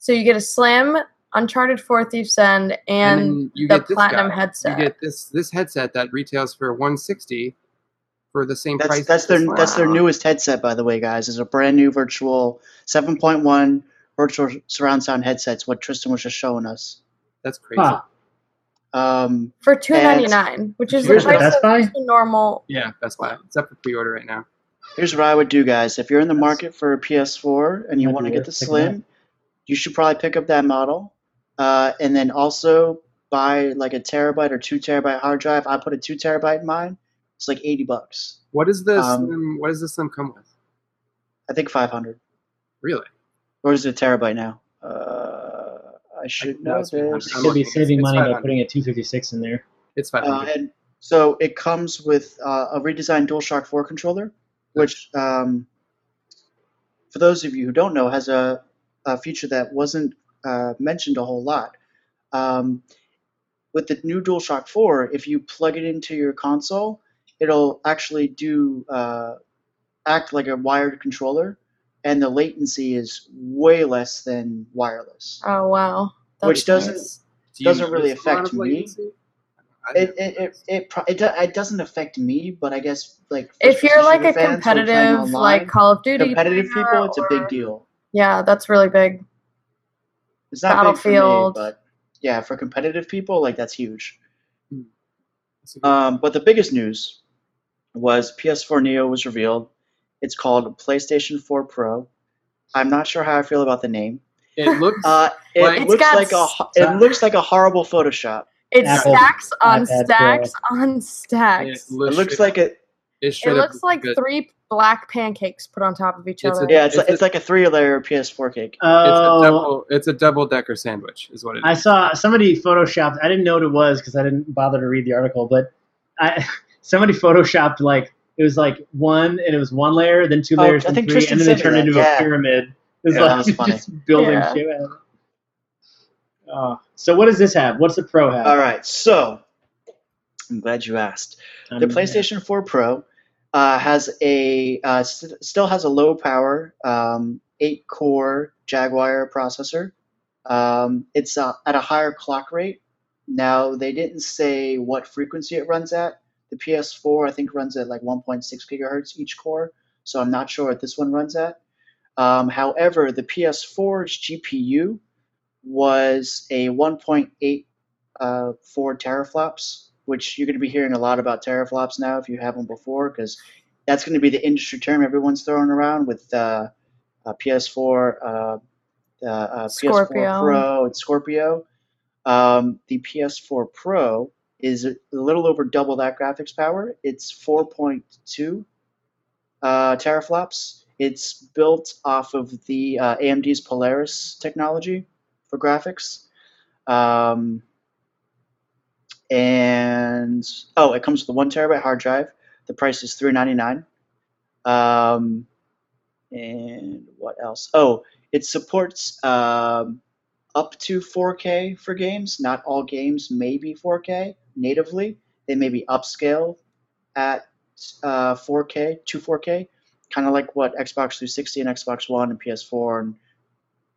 So you get a Slim, Uncharted four Thief's End, and, and you the get Platinum guy. headset. You get this this headset that retails for one hundred sixty for the same that's, price. That's their wow. that's their newest headset, by the way, guys. It's a brand new virtual seven point one virtual surround sound headset. It's what Tristan was just showing us. That's crazy. Huh. Um, for two ninety-nine, which is the price of the normal. Yeah, Best Buy. It's up for pre-order right now. Here's what I would do, guys. If you're in the market for a P S four and you want to get the Slim, you should probably pick up that model. Uh, and then also buy like a terabyte or two terabyte hard drive. I put a two terabyte in mine. It's like eighty bucks. What is this? Um, what does this Slim come with? I think five hundred. Really? Or is it a terabyte now? Uh, I should I know. You should be saving money by putting a two fifty-six in there. It's five hundred. Uh, and so it comes with uh, a redesigned DualShock four controller, which, um, for those of you who don't know, has a, a feature that wasn't uh, mentioned a whole lot. Um, with the new DualShock four, if you plug it into your console, it'll actually do uh, act like a wired controller, and the latency is way less than wireless. Oh wow! That's which doesn't nice. doesn't do really affect me. It it it it, it it doesn't affect me, but I guess like if you're like a competitive online, like Call of Duty competitive player, people, it's or, a big deal. Yeah, that's really big. It's not Battlefield. Big for me, but yeah, for competitive people, like that's huge. Hmm. That's um, but the biggest news was P S four Neo was revealed. It's called PlayStation four Pro. I'm not sure how I feel about the name. It looks. Uh, it like, looks like a. It looks like a horrible Photoshop. It Apple, stacks on stacks Pro. on stacks. It looks, it looks like it. It, it looks like good. three black pancakes put on top of each it's other. A, yeah, it's, it's, like, a, it's like a three-layer P S four cake. Oh, it's a double-decker double sandwich, is what it is. I saw somebody photoshopped. I didn't know what it was because I didn't bother to read the article, but I somebody photoshopped like. It was like one, and it was one layer, then two layers, oh, and three, and then they turned that, into yeah. a pyramid. It was yeah, like was funny. just building yeah. shit out. Oh. So what does this have? What's the Pro have? All right, so I'm glad you asked. I'm the PlayStation ahead. four Pro uh, has a uh, st- still has a low power um, eight core Jaguar processor. Um, it's uh, at a higher clock rate. Now they didn't say what frequency it runs at. The P S four, I think, runs at like one point six gigahertz each core, so I'm not sure what this one runs at. Um, however, the P S four's G P U was a one point eight four uh, teraflops, which you're going to be hearing a lot about teraflops now if you haven't before, because that's going to be the industry term everyone's throwing around with uh, uh, P S four, uh, uh, uh, P S four Pro, and Scorpio. Um, the P S four Pro is a little over double that graphics power. It's four point two uh, teraflops. It's built off of the uh, A M D's Polaris technology for graphics. Um, and, oh, it comes with a one terabyte hard drive. The price is three ninety-nine. Um, and what else? Oh, it supports um, up to four K for games. Not all games may be four K. Natively, they may be upscaled at uh, four K to four K, kind of like what Xbox three sixty and Xbox One and P S four and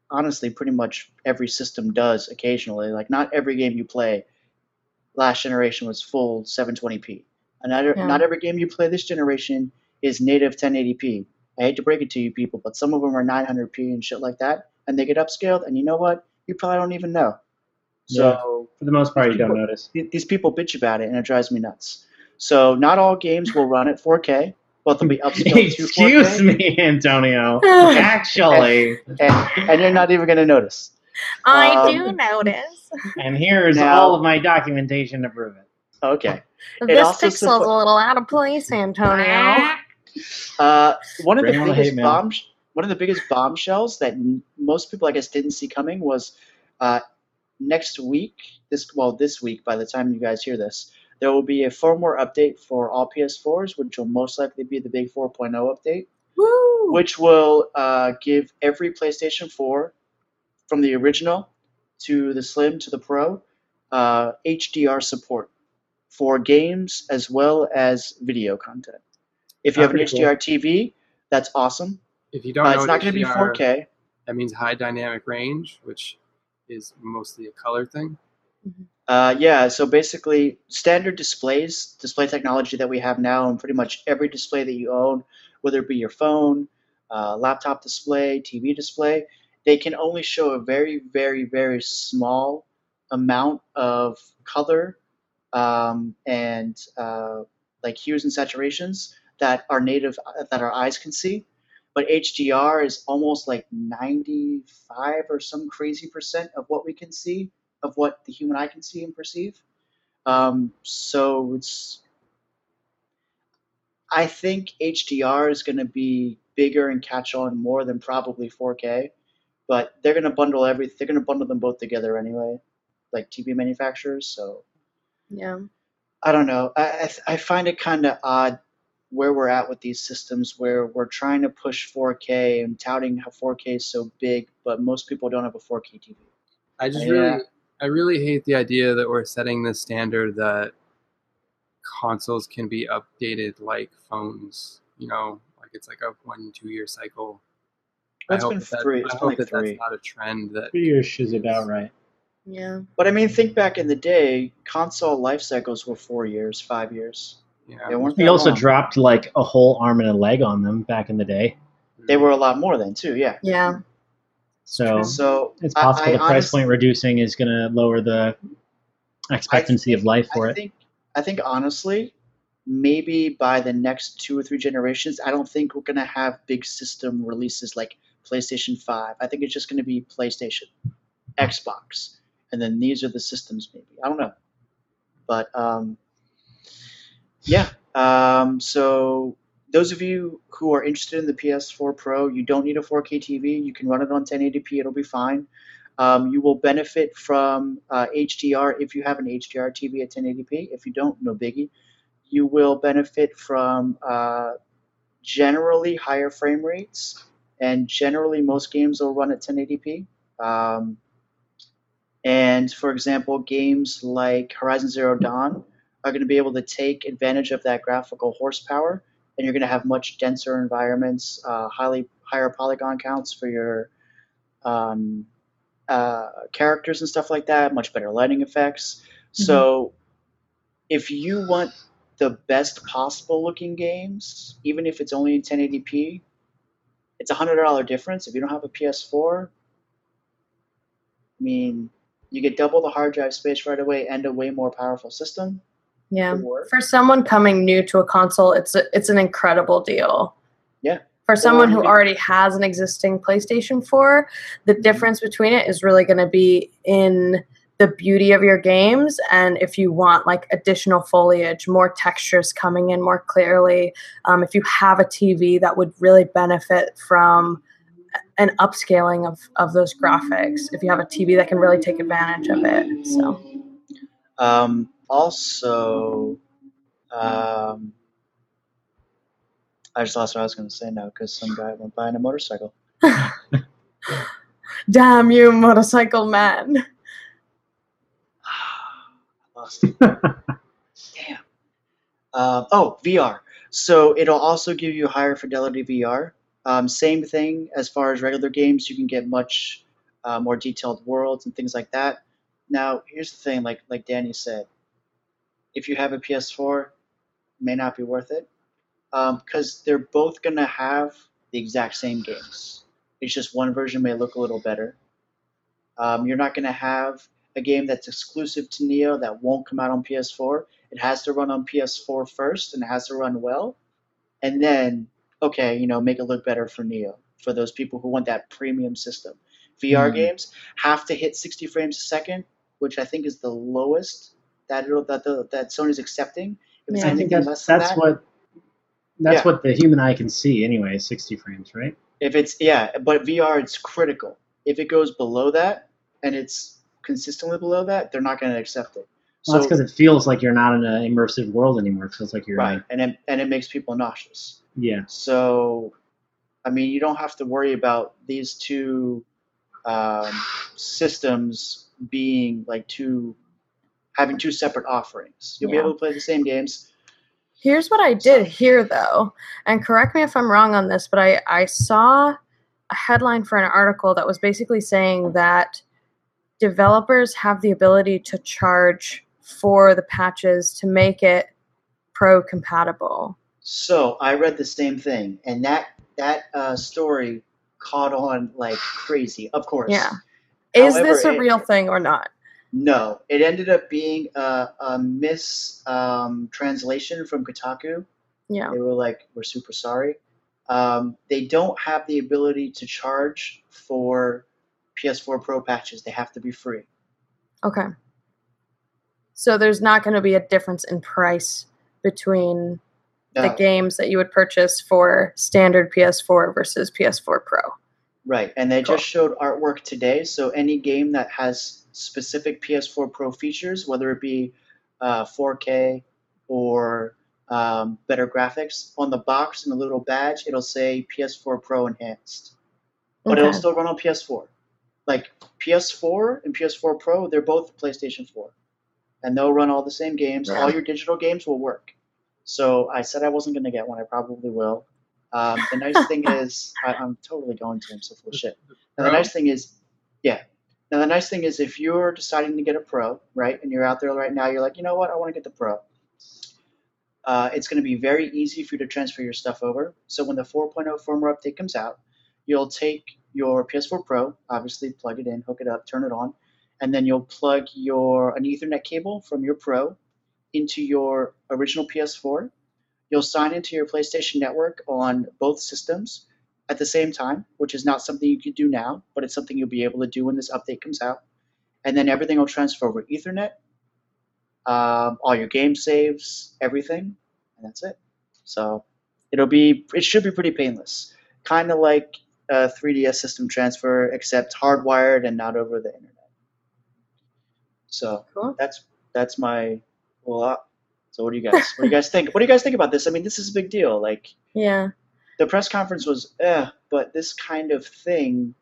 honestly pretty much every system does occasionally. Like not every game you play last generation was full seven twenty p, and not, yeah. not every game you play this generation is native ten eighty p. I hate to break it to you people, but some of them are nine hundred p and shit like that, and they get upscaled, and you know what? You probably don't even know. So yeah, for the most part, you don't notice. These people bitch about it, and it drives me nuts. So not all games will run at four K, but they'll be upscaled to four K. Excuse me, Antonio. Actually, and, and, and you're not even going to notice. I um, do notice. And here's now, all of my documentation to prove it. Okay. It this pixel's suppo- a little out of place, Antonio. uh, one of the Bring biggest bomb, one of the biggest bombshells that n- most people, I guess, didn't see coming was. Uh, Next week, this well, this week, by the time you guys hear this, there will be a firmware update for all P S fours, which will most likely be the big four point oh update, Woo! which will uh, give every PlayStation four, from the original to the Slim to the Pro, uh, H D R support for games as well as video content. If you that's have an H D R cool. T V, that's awesome. If you don't, uh, know it's not going to be four K. That means high dynamic range, which is mostly a color thing. Uh, yeah, so basically standard displays, display technology that we have now in pretty much every display that you own, whether it be your phone, uh, laptop display, T V display, they can only show a very, very, very small amount of color um, and uh, like hues and saturations that our native, that our eyes can see. But H D R is almost like ninety-five or some crazy percent of what we can see, of what the human eye can see and perceive. Um, so it's, I think H D R is going to be bigger and catch on more than probably four K, but they're going to bundle everything. They're going to bundle them both together anyway, like T V manufacturers. So yeah, I don't know. I I find it kind of odd where we're at with these systems, where we're trying to push four K and touting how four K is so big, but most people don't have a four K T V. I just yeah. really, I really hate the idea that we're setting the standard that consoles can be updated like phones. You know, like it's like a one, two year cycle. That's I hope been that, three. I hope like that three. That's not a trend. That three years is about right. Yeah. But I mean, think back in the day, console life cycles were four years, five years. Yeah. They also long. dropped like a whole arm and a leg on them back in the day. They were a lot more then too, yeah. Yeah. So, so it's possible I, I the price honestly, point reducing is going to lower the expectancy think, of life for I it. Think, I think honestly, maybe by the next two or three generations, I don't think we're going to have big system releases like PlayStation five. I think it's just going to be PlayStation, Xbox, and then these are the systems maybe. I don't know. But um yeah, um, so those of you who are interested in the P S four Pro, you don't need a four K T V. You can run it on ten eighty p. It'll be fine. Um, you will benefit from uh, H D R if you have an H D R T V at ten eighty p. If you don't, no biggie. You will benefit from uh, generally higher frame rates, and generally most games will run at ten eighty p. Um, and, for example, games like Horizon Zero Dawn are going to be able to take advantage of that graphical horsepower, and you're going to have much denser environments, uh, highly higher polygon counts for your um, uh, characters and stuff like that, much better lighting effects. Mm-hmm. So if you want the best possible looking games, even if it's only in ten eighty p, it's a one hundred dollar difference. If you don't have a P S four, I mean, you get double the hard drive space right away and a way more powerful system. Yeah, for someone coming new to a console, it's a, it's an incredible deal. Yeah. For someone who already has an existing PlayStation four, the difference between it is really going to be in the beauty of your games, and if you want like additional foliage, more textures coming in more clearly. Um, if you have a T V, that would really benefit from an upscaling of, of those graphics, if you have a T V that can really take advantage of it. So. Um. Also, um, I just lost what I was going to say now because some guy went by in a motorcycle. Damn you, motorcycle man. I lost it. Damn. Uh, oh, V R. So it'll also give you higher fidelity V R. Um, same thing as far as regular games. You can get much uh, more detailed worlds and things like that. Now, here's the thing, like like Danny said. If you have a P S four, it may not be worth it, because um, they're both going to have the exact same games. It's just one version may look a little better. Um, you're not going to have a game that's exclusive to Neo that won't come out on P S four. It has to run on P S four first, and it has to run well. And then, okay, you know, make it look better for Neo, for those people who want that premium system. V R mm. games have to hit sixty frames a second, which I think is the lowest that it'll, that the, that Sony's accepting. If yeah, I think that's, less that's than that, what that's yeah. what the human eye can see anyway, sixty frames, right? If it's yeah, but V R, it's critical. If it goes below that and it's consistently below that, they're not going to accept it. So well, that's because it feels like you're not in an immersive world anymore. It feels like you're right, like, and it, and it makes people nauseous. Yeah. So, I mean, you don't have to worry about these two. Um, systems being like two, having two separate offerings. You'll yeah. be able to play the same games. Here's what I did hear though, and correct me if I'm wrong on this, but I, I saw a headline for an article that was basically saying that developers have the ability to charge for the patches to make it pro compatible. So I read the same thing, and that, that uh, story caught on like crazy, of course. Yeah. Is However, this a it, real thing or not? No, it ended up being a, a mistranslation um, from Kotaku. Yeah. They were like, we're super sorry. Um, they don't have the ability to charge for P S four Pro patches. They have to be free. Okay. So there's not going to be a difference in price between no. the games that you would purchase for standard P S four versus P S four Pro. Right, and they cool. just showed artwork today, so any game that has specific P S four Pro features, whether it be uh, four K or um, better graphics, on the box in the little badge, it'll say P S four Pro Enhanced. But okay. it'll still run on P S four. Like, P S four and P S four Pro, they're both PlayStation four. And they'll run all the same games. Yeah. All your digital games will work. So I said I wasn't going to get one. I probably will. Um, the nice thing is, I, I'm totally going to, I'm so full of shit. Now the nice thing is, yeah. Now the nice thing is, if you're deciding to get a Pro, right, and you're out there right now, you're like, you know what, I want to get the Pro. Uh, it's going to be very easy for you to transfer your stuff over. So when the four point oh firmware update comes out, you'll take your P S four Pro, obviously plug it in, hook it up, turn it on, and then you'll plug your an Ethernet cable from your Pro into your original P S four. You'll sign into your PlayStation Network on both systems at the same time, which is not something you can do now, but it's something you'll be able to do when this update comes out. And then everything will transfer over Ethernet, um, all your game saves, everything, and that's it. So it'll be, it should be pretty painless, kind of like a three D S system transfer, except hardwired and not over the internet. So cool. that's that's my well. I, So what do you guys? What do you guys think? What do you guys think about this? I mean, this is a big deal. Like, yeah, the press conference was, eh, but this kind of thing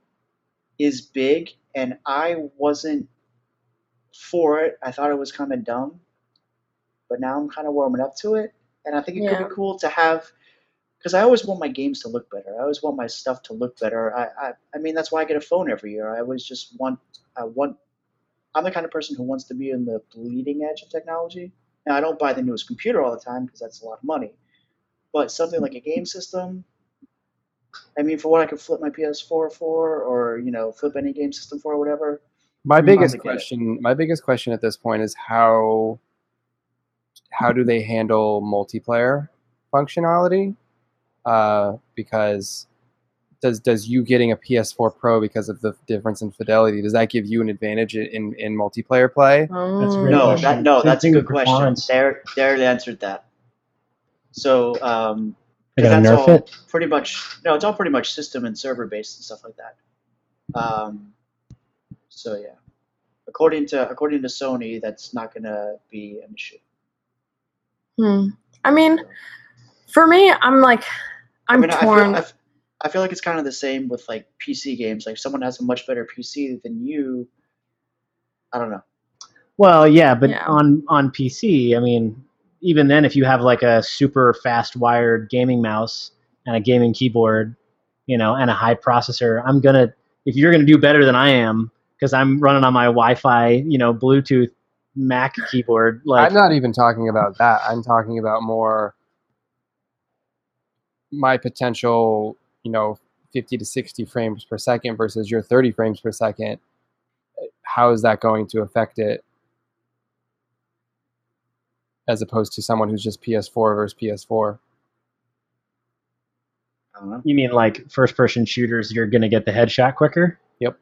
is big, and I wasn't for it. I thought it was kind of dumb, but now I'm kind of warming up to it, and I think it yeah. could be cool to have, because I always want my games to look better. I always want my stuff to look better. I, I, I mean, that's why I get a phone every year. I always just want, I want. I'm the kind of person who wants to be in the bleeding edge of technology. Now, I don't buy the newest computer all the time because that's a lot of money. But something like a game system, I mean, for what I could flip my P S four for or, you know, flip any game system for or whatever. My biggest question, my biggest question at this point is how how do they handle multiplayer functionality? Uh, because does does you getting a P S four Pro because of the difference in fidelity, does that give you an advantage in, in multiplayer play? That's a no, that, no, that's a good question. There, there answered that. So um, that's all it. pretty much. No, it's all pretty much system and server based and stuff like that. Um, so yeah, according to according to Sony, that's not going to be an issue. Hmm. I mean, for me, I'm like, I'm I mean, torn. I feel, I I feel like it's kind of the same with like P C games. Like, someone has a much better P C than you. I don't know. Well, yeah, but yeah. on on P C, I mean, even then, if you have like a super fast wired gaming mouse and a gaming keyboard, you know, and a high processor, I'm gonna if you're gonna do better than I am, because I'm running on my Wi-Fi, you know, Bluetooth Mac keyboard. Like, I'm not even talking about that. I'm talking about more my potential. You know, fifty to sixty frames per second versus your thirty frames per second. How is that going to affect it? As opposed to someone who's just P S four versus P S four. I don't know. You mean like first-person shooters? You're going to get the headshot quicker. Yep.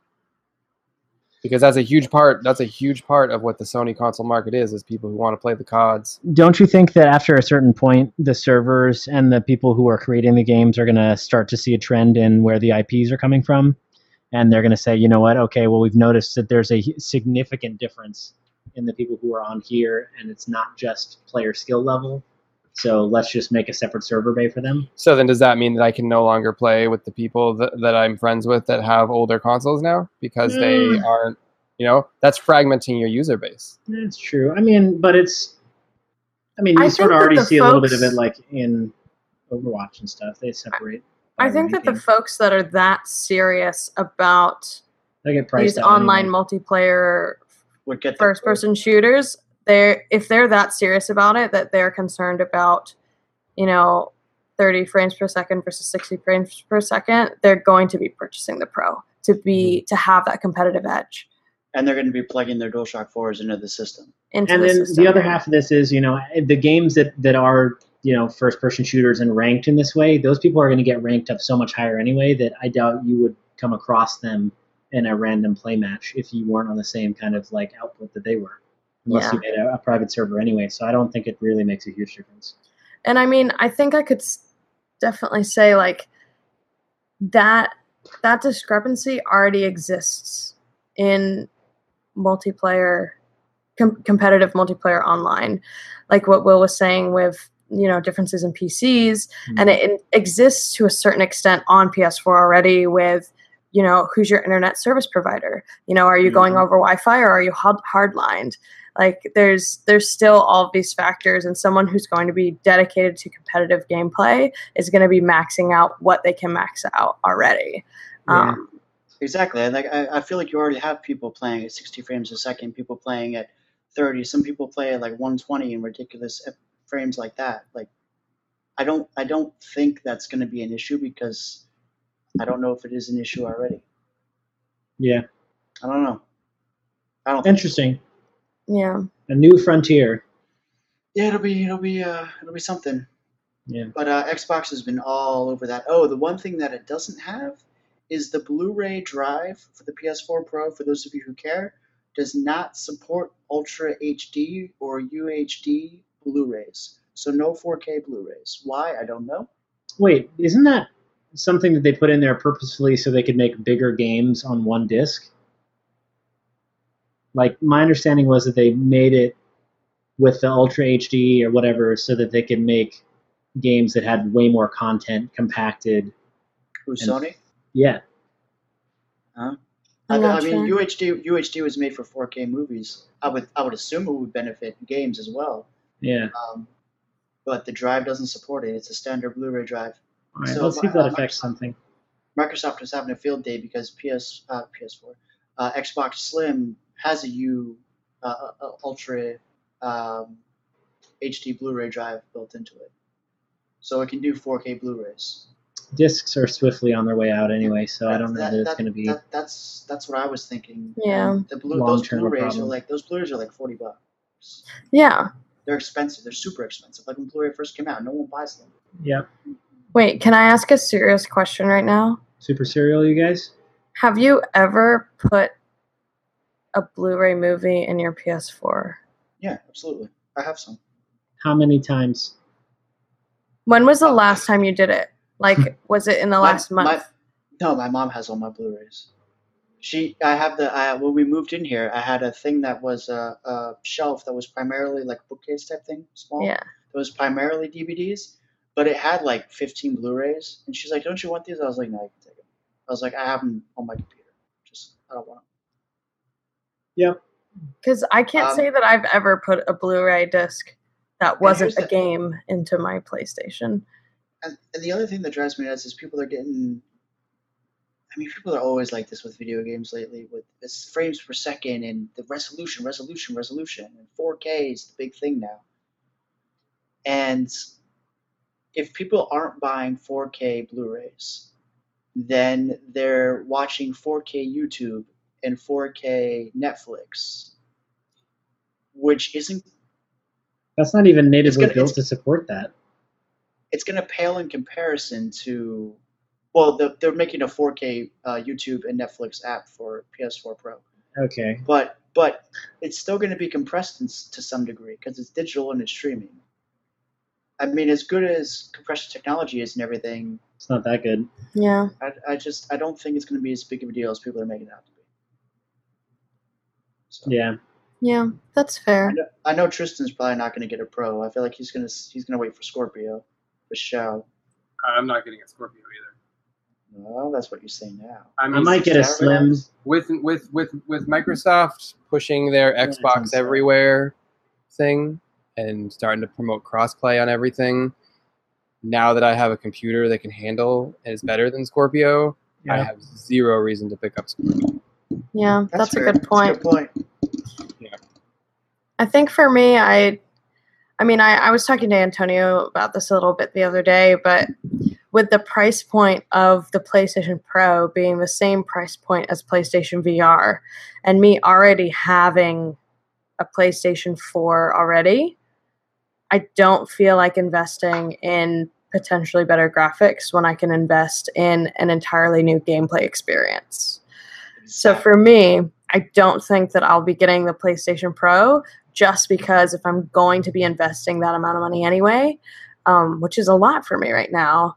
Because that's a huge part. That's a huge part of what the Sony console market is: is people who want to play the C O Ds. Don't you think that after a certain point, the servers and the people who are creating the games are going to start to see a trend in where the I Ps are coming from, and they're going to say, you know what? Okay, well, we've noticed that there's a significant difference in the people who are on here, and it's not just player skill level. So let's just make a separate server bay for them. So then does that mean that I can no longer play with the people that, that I'm friends with that have older consoles now? Because mm. they aren't, you know, that's fragmenting your user base. That's true. I mean, but it's, I mean, you I sort of already see folks, a little bit of it like in Overwatch and stuff. They separate. I, I think that the folks that are that serious about these online anyway. multiplayer we'll first-person shooters, They're, if they're that serious about it, that they're concerned about, you know, thirty frames per second versus sixty frames per second, they're going to be purchasing the Pro to be to have that competitive edge. And they're going to be plugging their DualShock fours into the system. Into and the then system. The other half of this is, you know, the games that, that are, you know, first-person shooters and ranked in this way, those people are going to get ranked up so much higher anyway that I doubt you would come across them in a random play match if you weren't on the same kind of, like, output that they were. Unless yeah. you made a, a private server anyway. So I don't think it really makes a huge difference. And, I mean, I think I could definitely say, like, that that discrepancy already exists in multiplayer, com- competitive multiplayer online. Like what Will was saying with, you know, differences in P Cs. Mm-hmm. And it, it exists to a certain extent on P S four already with, you know, who's your internet service provider? You know, are you mm-hmm. going over Wi-Fi or are you hard- hardlined? Like there's there's still all of these factors, and someone who's going to be dedicated to competitive gameplay is going to be maxing out what they can max out already. Yeah. Um, exactly. And like I, I feel like you already have people playing at sixty frames a second, people playing at thirty. Some people play at like one twenty and ridiculous frames like that. Like I don't I don't think that's going to be an issue because I don't know if it is an issue already. Yeah. I don't know. I don't. Interesting. Think. Yeah. A new frontier. Yeah, it'll be it'll be uh it'll be something. Yeah. But uh, Xbox has been all over that. Oh, the one thing that it doesn't have is the Blu-ray drive for the P S four Pro. For those of you who care, does not support Ultra H D or U H D Blu-rays. So no four K Blu-rays. Why? I don't know. Wait, isn't that something that they put in there purposefully so they could make bigger games on one disc? Like, my understanding was that they made it with the Ultra H D or whatever so that they could make games that had way more content compacted. Who's Sony? Yeah. Huh? I, I mean, sure. U H D U H D was made for four K movies. I would I would assume it would benefit games as well. Yeah. Um, but the drive doesn't support it. It's a standard Blu-ray drive. All right, so let's see if that uh, affects Microsoft, something. Microsoft is having a field day because P S uh, P S four, uh, Xbox Slim has a U uh, uh, Ultra um, H D Blu-ray drive built into it, so it can do four K Blu-rays. Discs are swiftly on their way out anyway, so that, I don't know that, that it's that, going to be. That, that's that's what I was thinking. Yeah. The blue, those Blu-rays problem. are like those Blu-rays are like forty bucks. Yeah. They're expensive. They're super expensive. Like when Blu-ray first came out, no one buys them. Yeah. Wait, can I ask a serious question right now? Super serial, you guys? Have you ever put a Blu-ray movie in your P S four? Yeah, absolutely. I have some. How many times? When was the oh. last time you did it? Like, was it in the my, last month? My, no, my mom has all my Blu-rays. She, I have the, I, when we moved in here, I had a thing that was a, a shelf that was primarily like bookcase type thing, small. Yeah. It was primarily D V Ds. But it had like fifteen Blu-rays, and she's like, "Don't you want these?" I was like, "No, I can take them." I was like, "I have them on my computer. Just I don't want them." Yep. Because I can't um, say that I've ever put a Blu-ray disc that wasn't a game into my PlayStation. And, and the other thing that drives me nuts is people are getting. I mean, people are always like this with video games lately, with this frames per second and the resolution, resolution, resolution, and four K is the big thing now. And if people aren't buying four K Blu-rays, then they're watching four K YouTube and four K Netflix, which isn't... That's not even natively gonna, built to support that. It's going to pale in comparison to... Well, the, they're making a four K uh, YouTube and Netflix app for P S four Pro. Okay. But but it's still going to be compressed in, to some degree because it's digital and it's streaming. I mean, as good as compression technology is and everything, it's not that good. Yeah. I, I just, I don't think it's going to be as big of a deal as people are making it out to be. So. Yeah. Yeah, that's fair. I know, I know Tristan's probably not going to get a Pro. I feel like he's going to, he's going to wait for Scorpio, for show. I'm not getting a Scorpio either. Well, that's what you say now. I, mean, I might get a Slim. With, with, with, with Microsoft pushing their yeah, Xbox everywhere thing. And starting to promote crossplay on everything. Now that I have a computer that can handle and is better than Scorpio, yeah. I have zero reason to pick up Scorpio. Yeah, that's, that's a good point. That's a good point. Yeah. I think for me, I, I mean, I, I was talking to Antonio about this a little bit the other day, but with the price point of the PlayStation Pro being the same price point as PlayStation V R, and me already having a PlayStation four already, I don't feel like investing in potentially better graphics when I can invest in an entirely new gameplay experience. So for me, I don't think that I'll be getting the PlayStation Pro, just because if I'm going to be investing that amount of money anyway, um, which is a lot for me right now,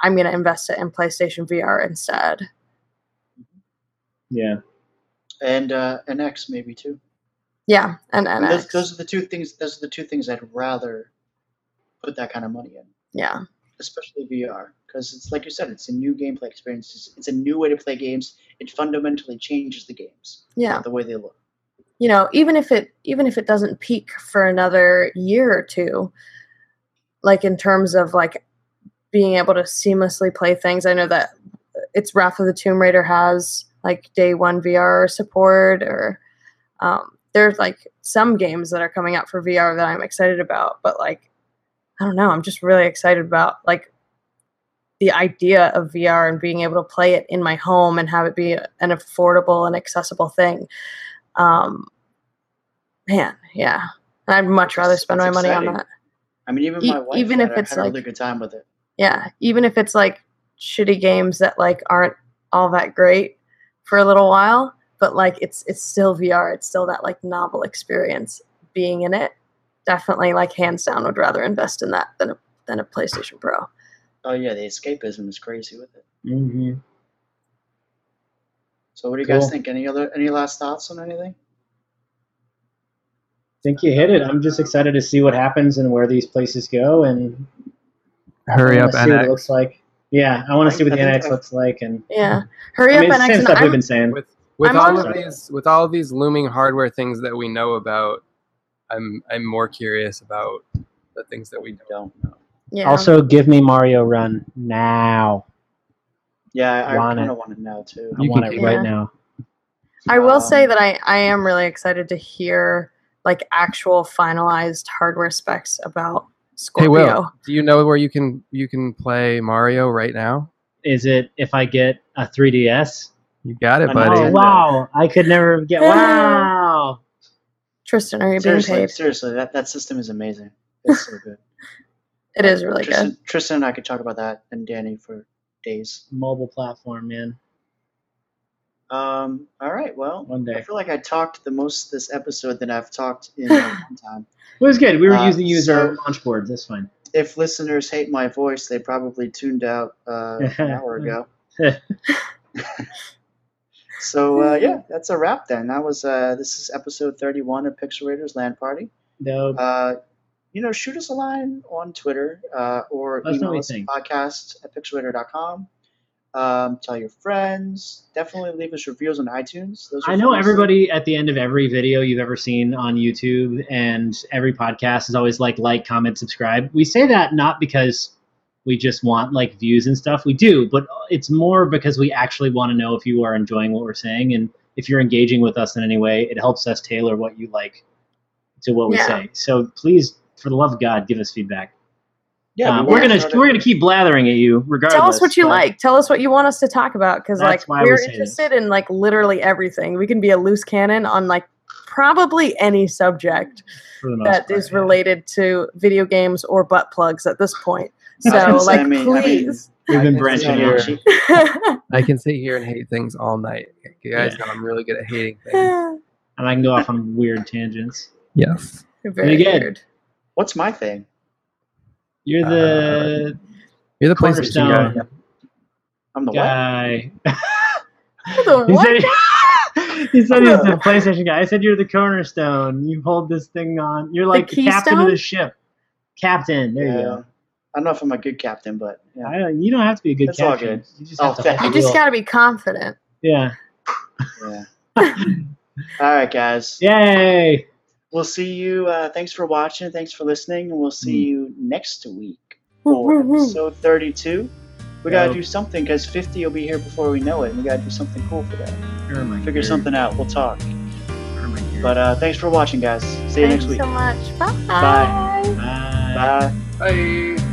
I'm going to invest it in PlayStation V R instead. Yeah. And uh, N X maybe too. Yeah, and N X. Those, those are the two things. Those are the two things I'd rather put that kind of money in. Yeah. Especially V R, because it's like you said, it's a new gameplay experience. It's, it's a new way to play games. It fundamentally changes the games. Yeah. The way they look. You know, even if it even if it doesn't peak for another year or two, like in terms of like being able to seamlessly play things. I know that it's Wrath of the Tomb Raider has like day one V R support, or um, there's like some games that are coming out for V R that I'm excited about, but like, I don't know. I'm just really excited about like the idea of V R and being able to play it in my home and have it be an affordable and accessible thing. Um, man, yeah. And I'd much rather spend That's my exciting. money on that. I mean, even my e- wife even had, if it's had like, a really good time with it. Yeah. Even if it's like shitty games that like aren't all that great for a little while, but like it's, it's still V R. It's still that like novel experience being in it. Definitely, like, hands down, would rather invest in that than a, than a PlayStation Pro. Oh, yeah, the escapism is crazy with it. Mm-hmm. So what do you cool. guys think? Any other, any last thoughts on anything? I think you hit it. I'm just excited to see what happens and where these places go. And hurry up, N X. See what it looks like. Yeah, I want to see what the N X looks like. And yeah, hurry I mean, up, N X. Same stuff I'm, we've been saying. With, with all of these, with all of these looming hardware things that we know about, I'm I'm more curious about the things that we don't know. Yeah. Also, give me Mario Run now. Yeah, I, I kind of want it now, too. I you want it right yeah. now. I will um, say that I, I am really excited to hear, like, actual finalized hardware specs about Scorpio. Hey, Will, do you know where you can you can play Mario right now? Is it if I get a three D S? You got it, buddy. Oh, wow. I could never get... Wow. Tristan, are you seriously, being paid? Seriously, that, that system is amazing. It's so good. It is really Tristan, good. Tristan and I could talk about that and Danny for days. Mobile platform, man. Um. All right, well, one day. I feel like I talked the most this episode that I've talked in a long time. It was good. We were uh, using user so launch boards. That's fine. If listeners hate my voice, they probably tuned out uh, an hour ago. So, uh, yeah, that's a wrap then. That was uh, this is episode thirty-one of Pixel Raiders Land Party. No. Uh, you know, shoot us a line on Twitter uh, or that's email us at podcast at pixel raider dot com. Um, tell your friends. Definitely leave us reviews on iTunes. Those are I know fun. Everybody at the end of every video you've ever seen on YouTube and every podcast is always like, like, comment, subscribe. We say that not because we just want like views and stuff. We do, but it's more because we actually want to know if you are enjoying what we're saying, and if you're engaging with us in any way, it helps us tailor what you like to what we yeah. say. So please, for the love of God, give us feedback. Yeah, um, we're gonna we're gonna keep blathering at you regardless. Tell us what you like. Tell us what you want us to talk about, because like we're interested in like literally everything. We can be a loose cannon on like probably any subject that part, is related yeah. to video games or butt plugs at this point. So, like, I mean, please. I mean, I, can here. I can sit here and hate things all night. You guys yeah. know I'm really good at hating things. And I can go off on weird tangents. Yes. You're very again, weird. What's my thing? You're the... Uh, you're the PlayStation guy. I'm the guy. What? The what? He said, he said he was the PlayStation guy. I said you're the cornerstone. You hold this thing on. You're like the, the captain of the ship. Captain. There yeah. you go. I don't know if I'm a good captain, but yeah. I don't, you don't have to be a good That's captain. That's all good. You just, oh, have to you just gotta be confident. Yeah. Yeah. All right, guys. Yay. We'll see you. Uh, thanks for watching. Thanks for listening, and we'll see mm. you next week for episode thirty-two. We gotta oh. do something because fifty will be here before we know it, and we gotta do something cool for that. Oh my Figure God. something out. We'll talk. Oh my God. But uh, thanks for watching, guys. See you thanks next week. Thanks so much. Bye. Bye. Bye. Bye. Bye.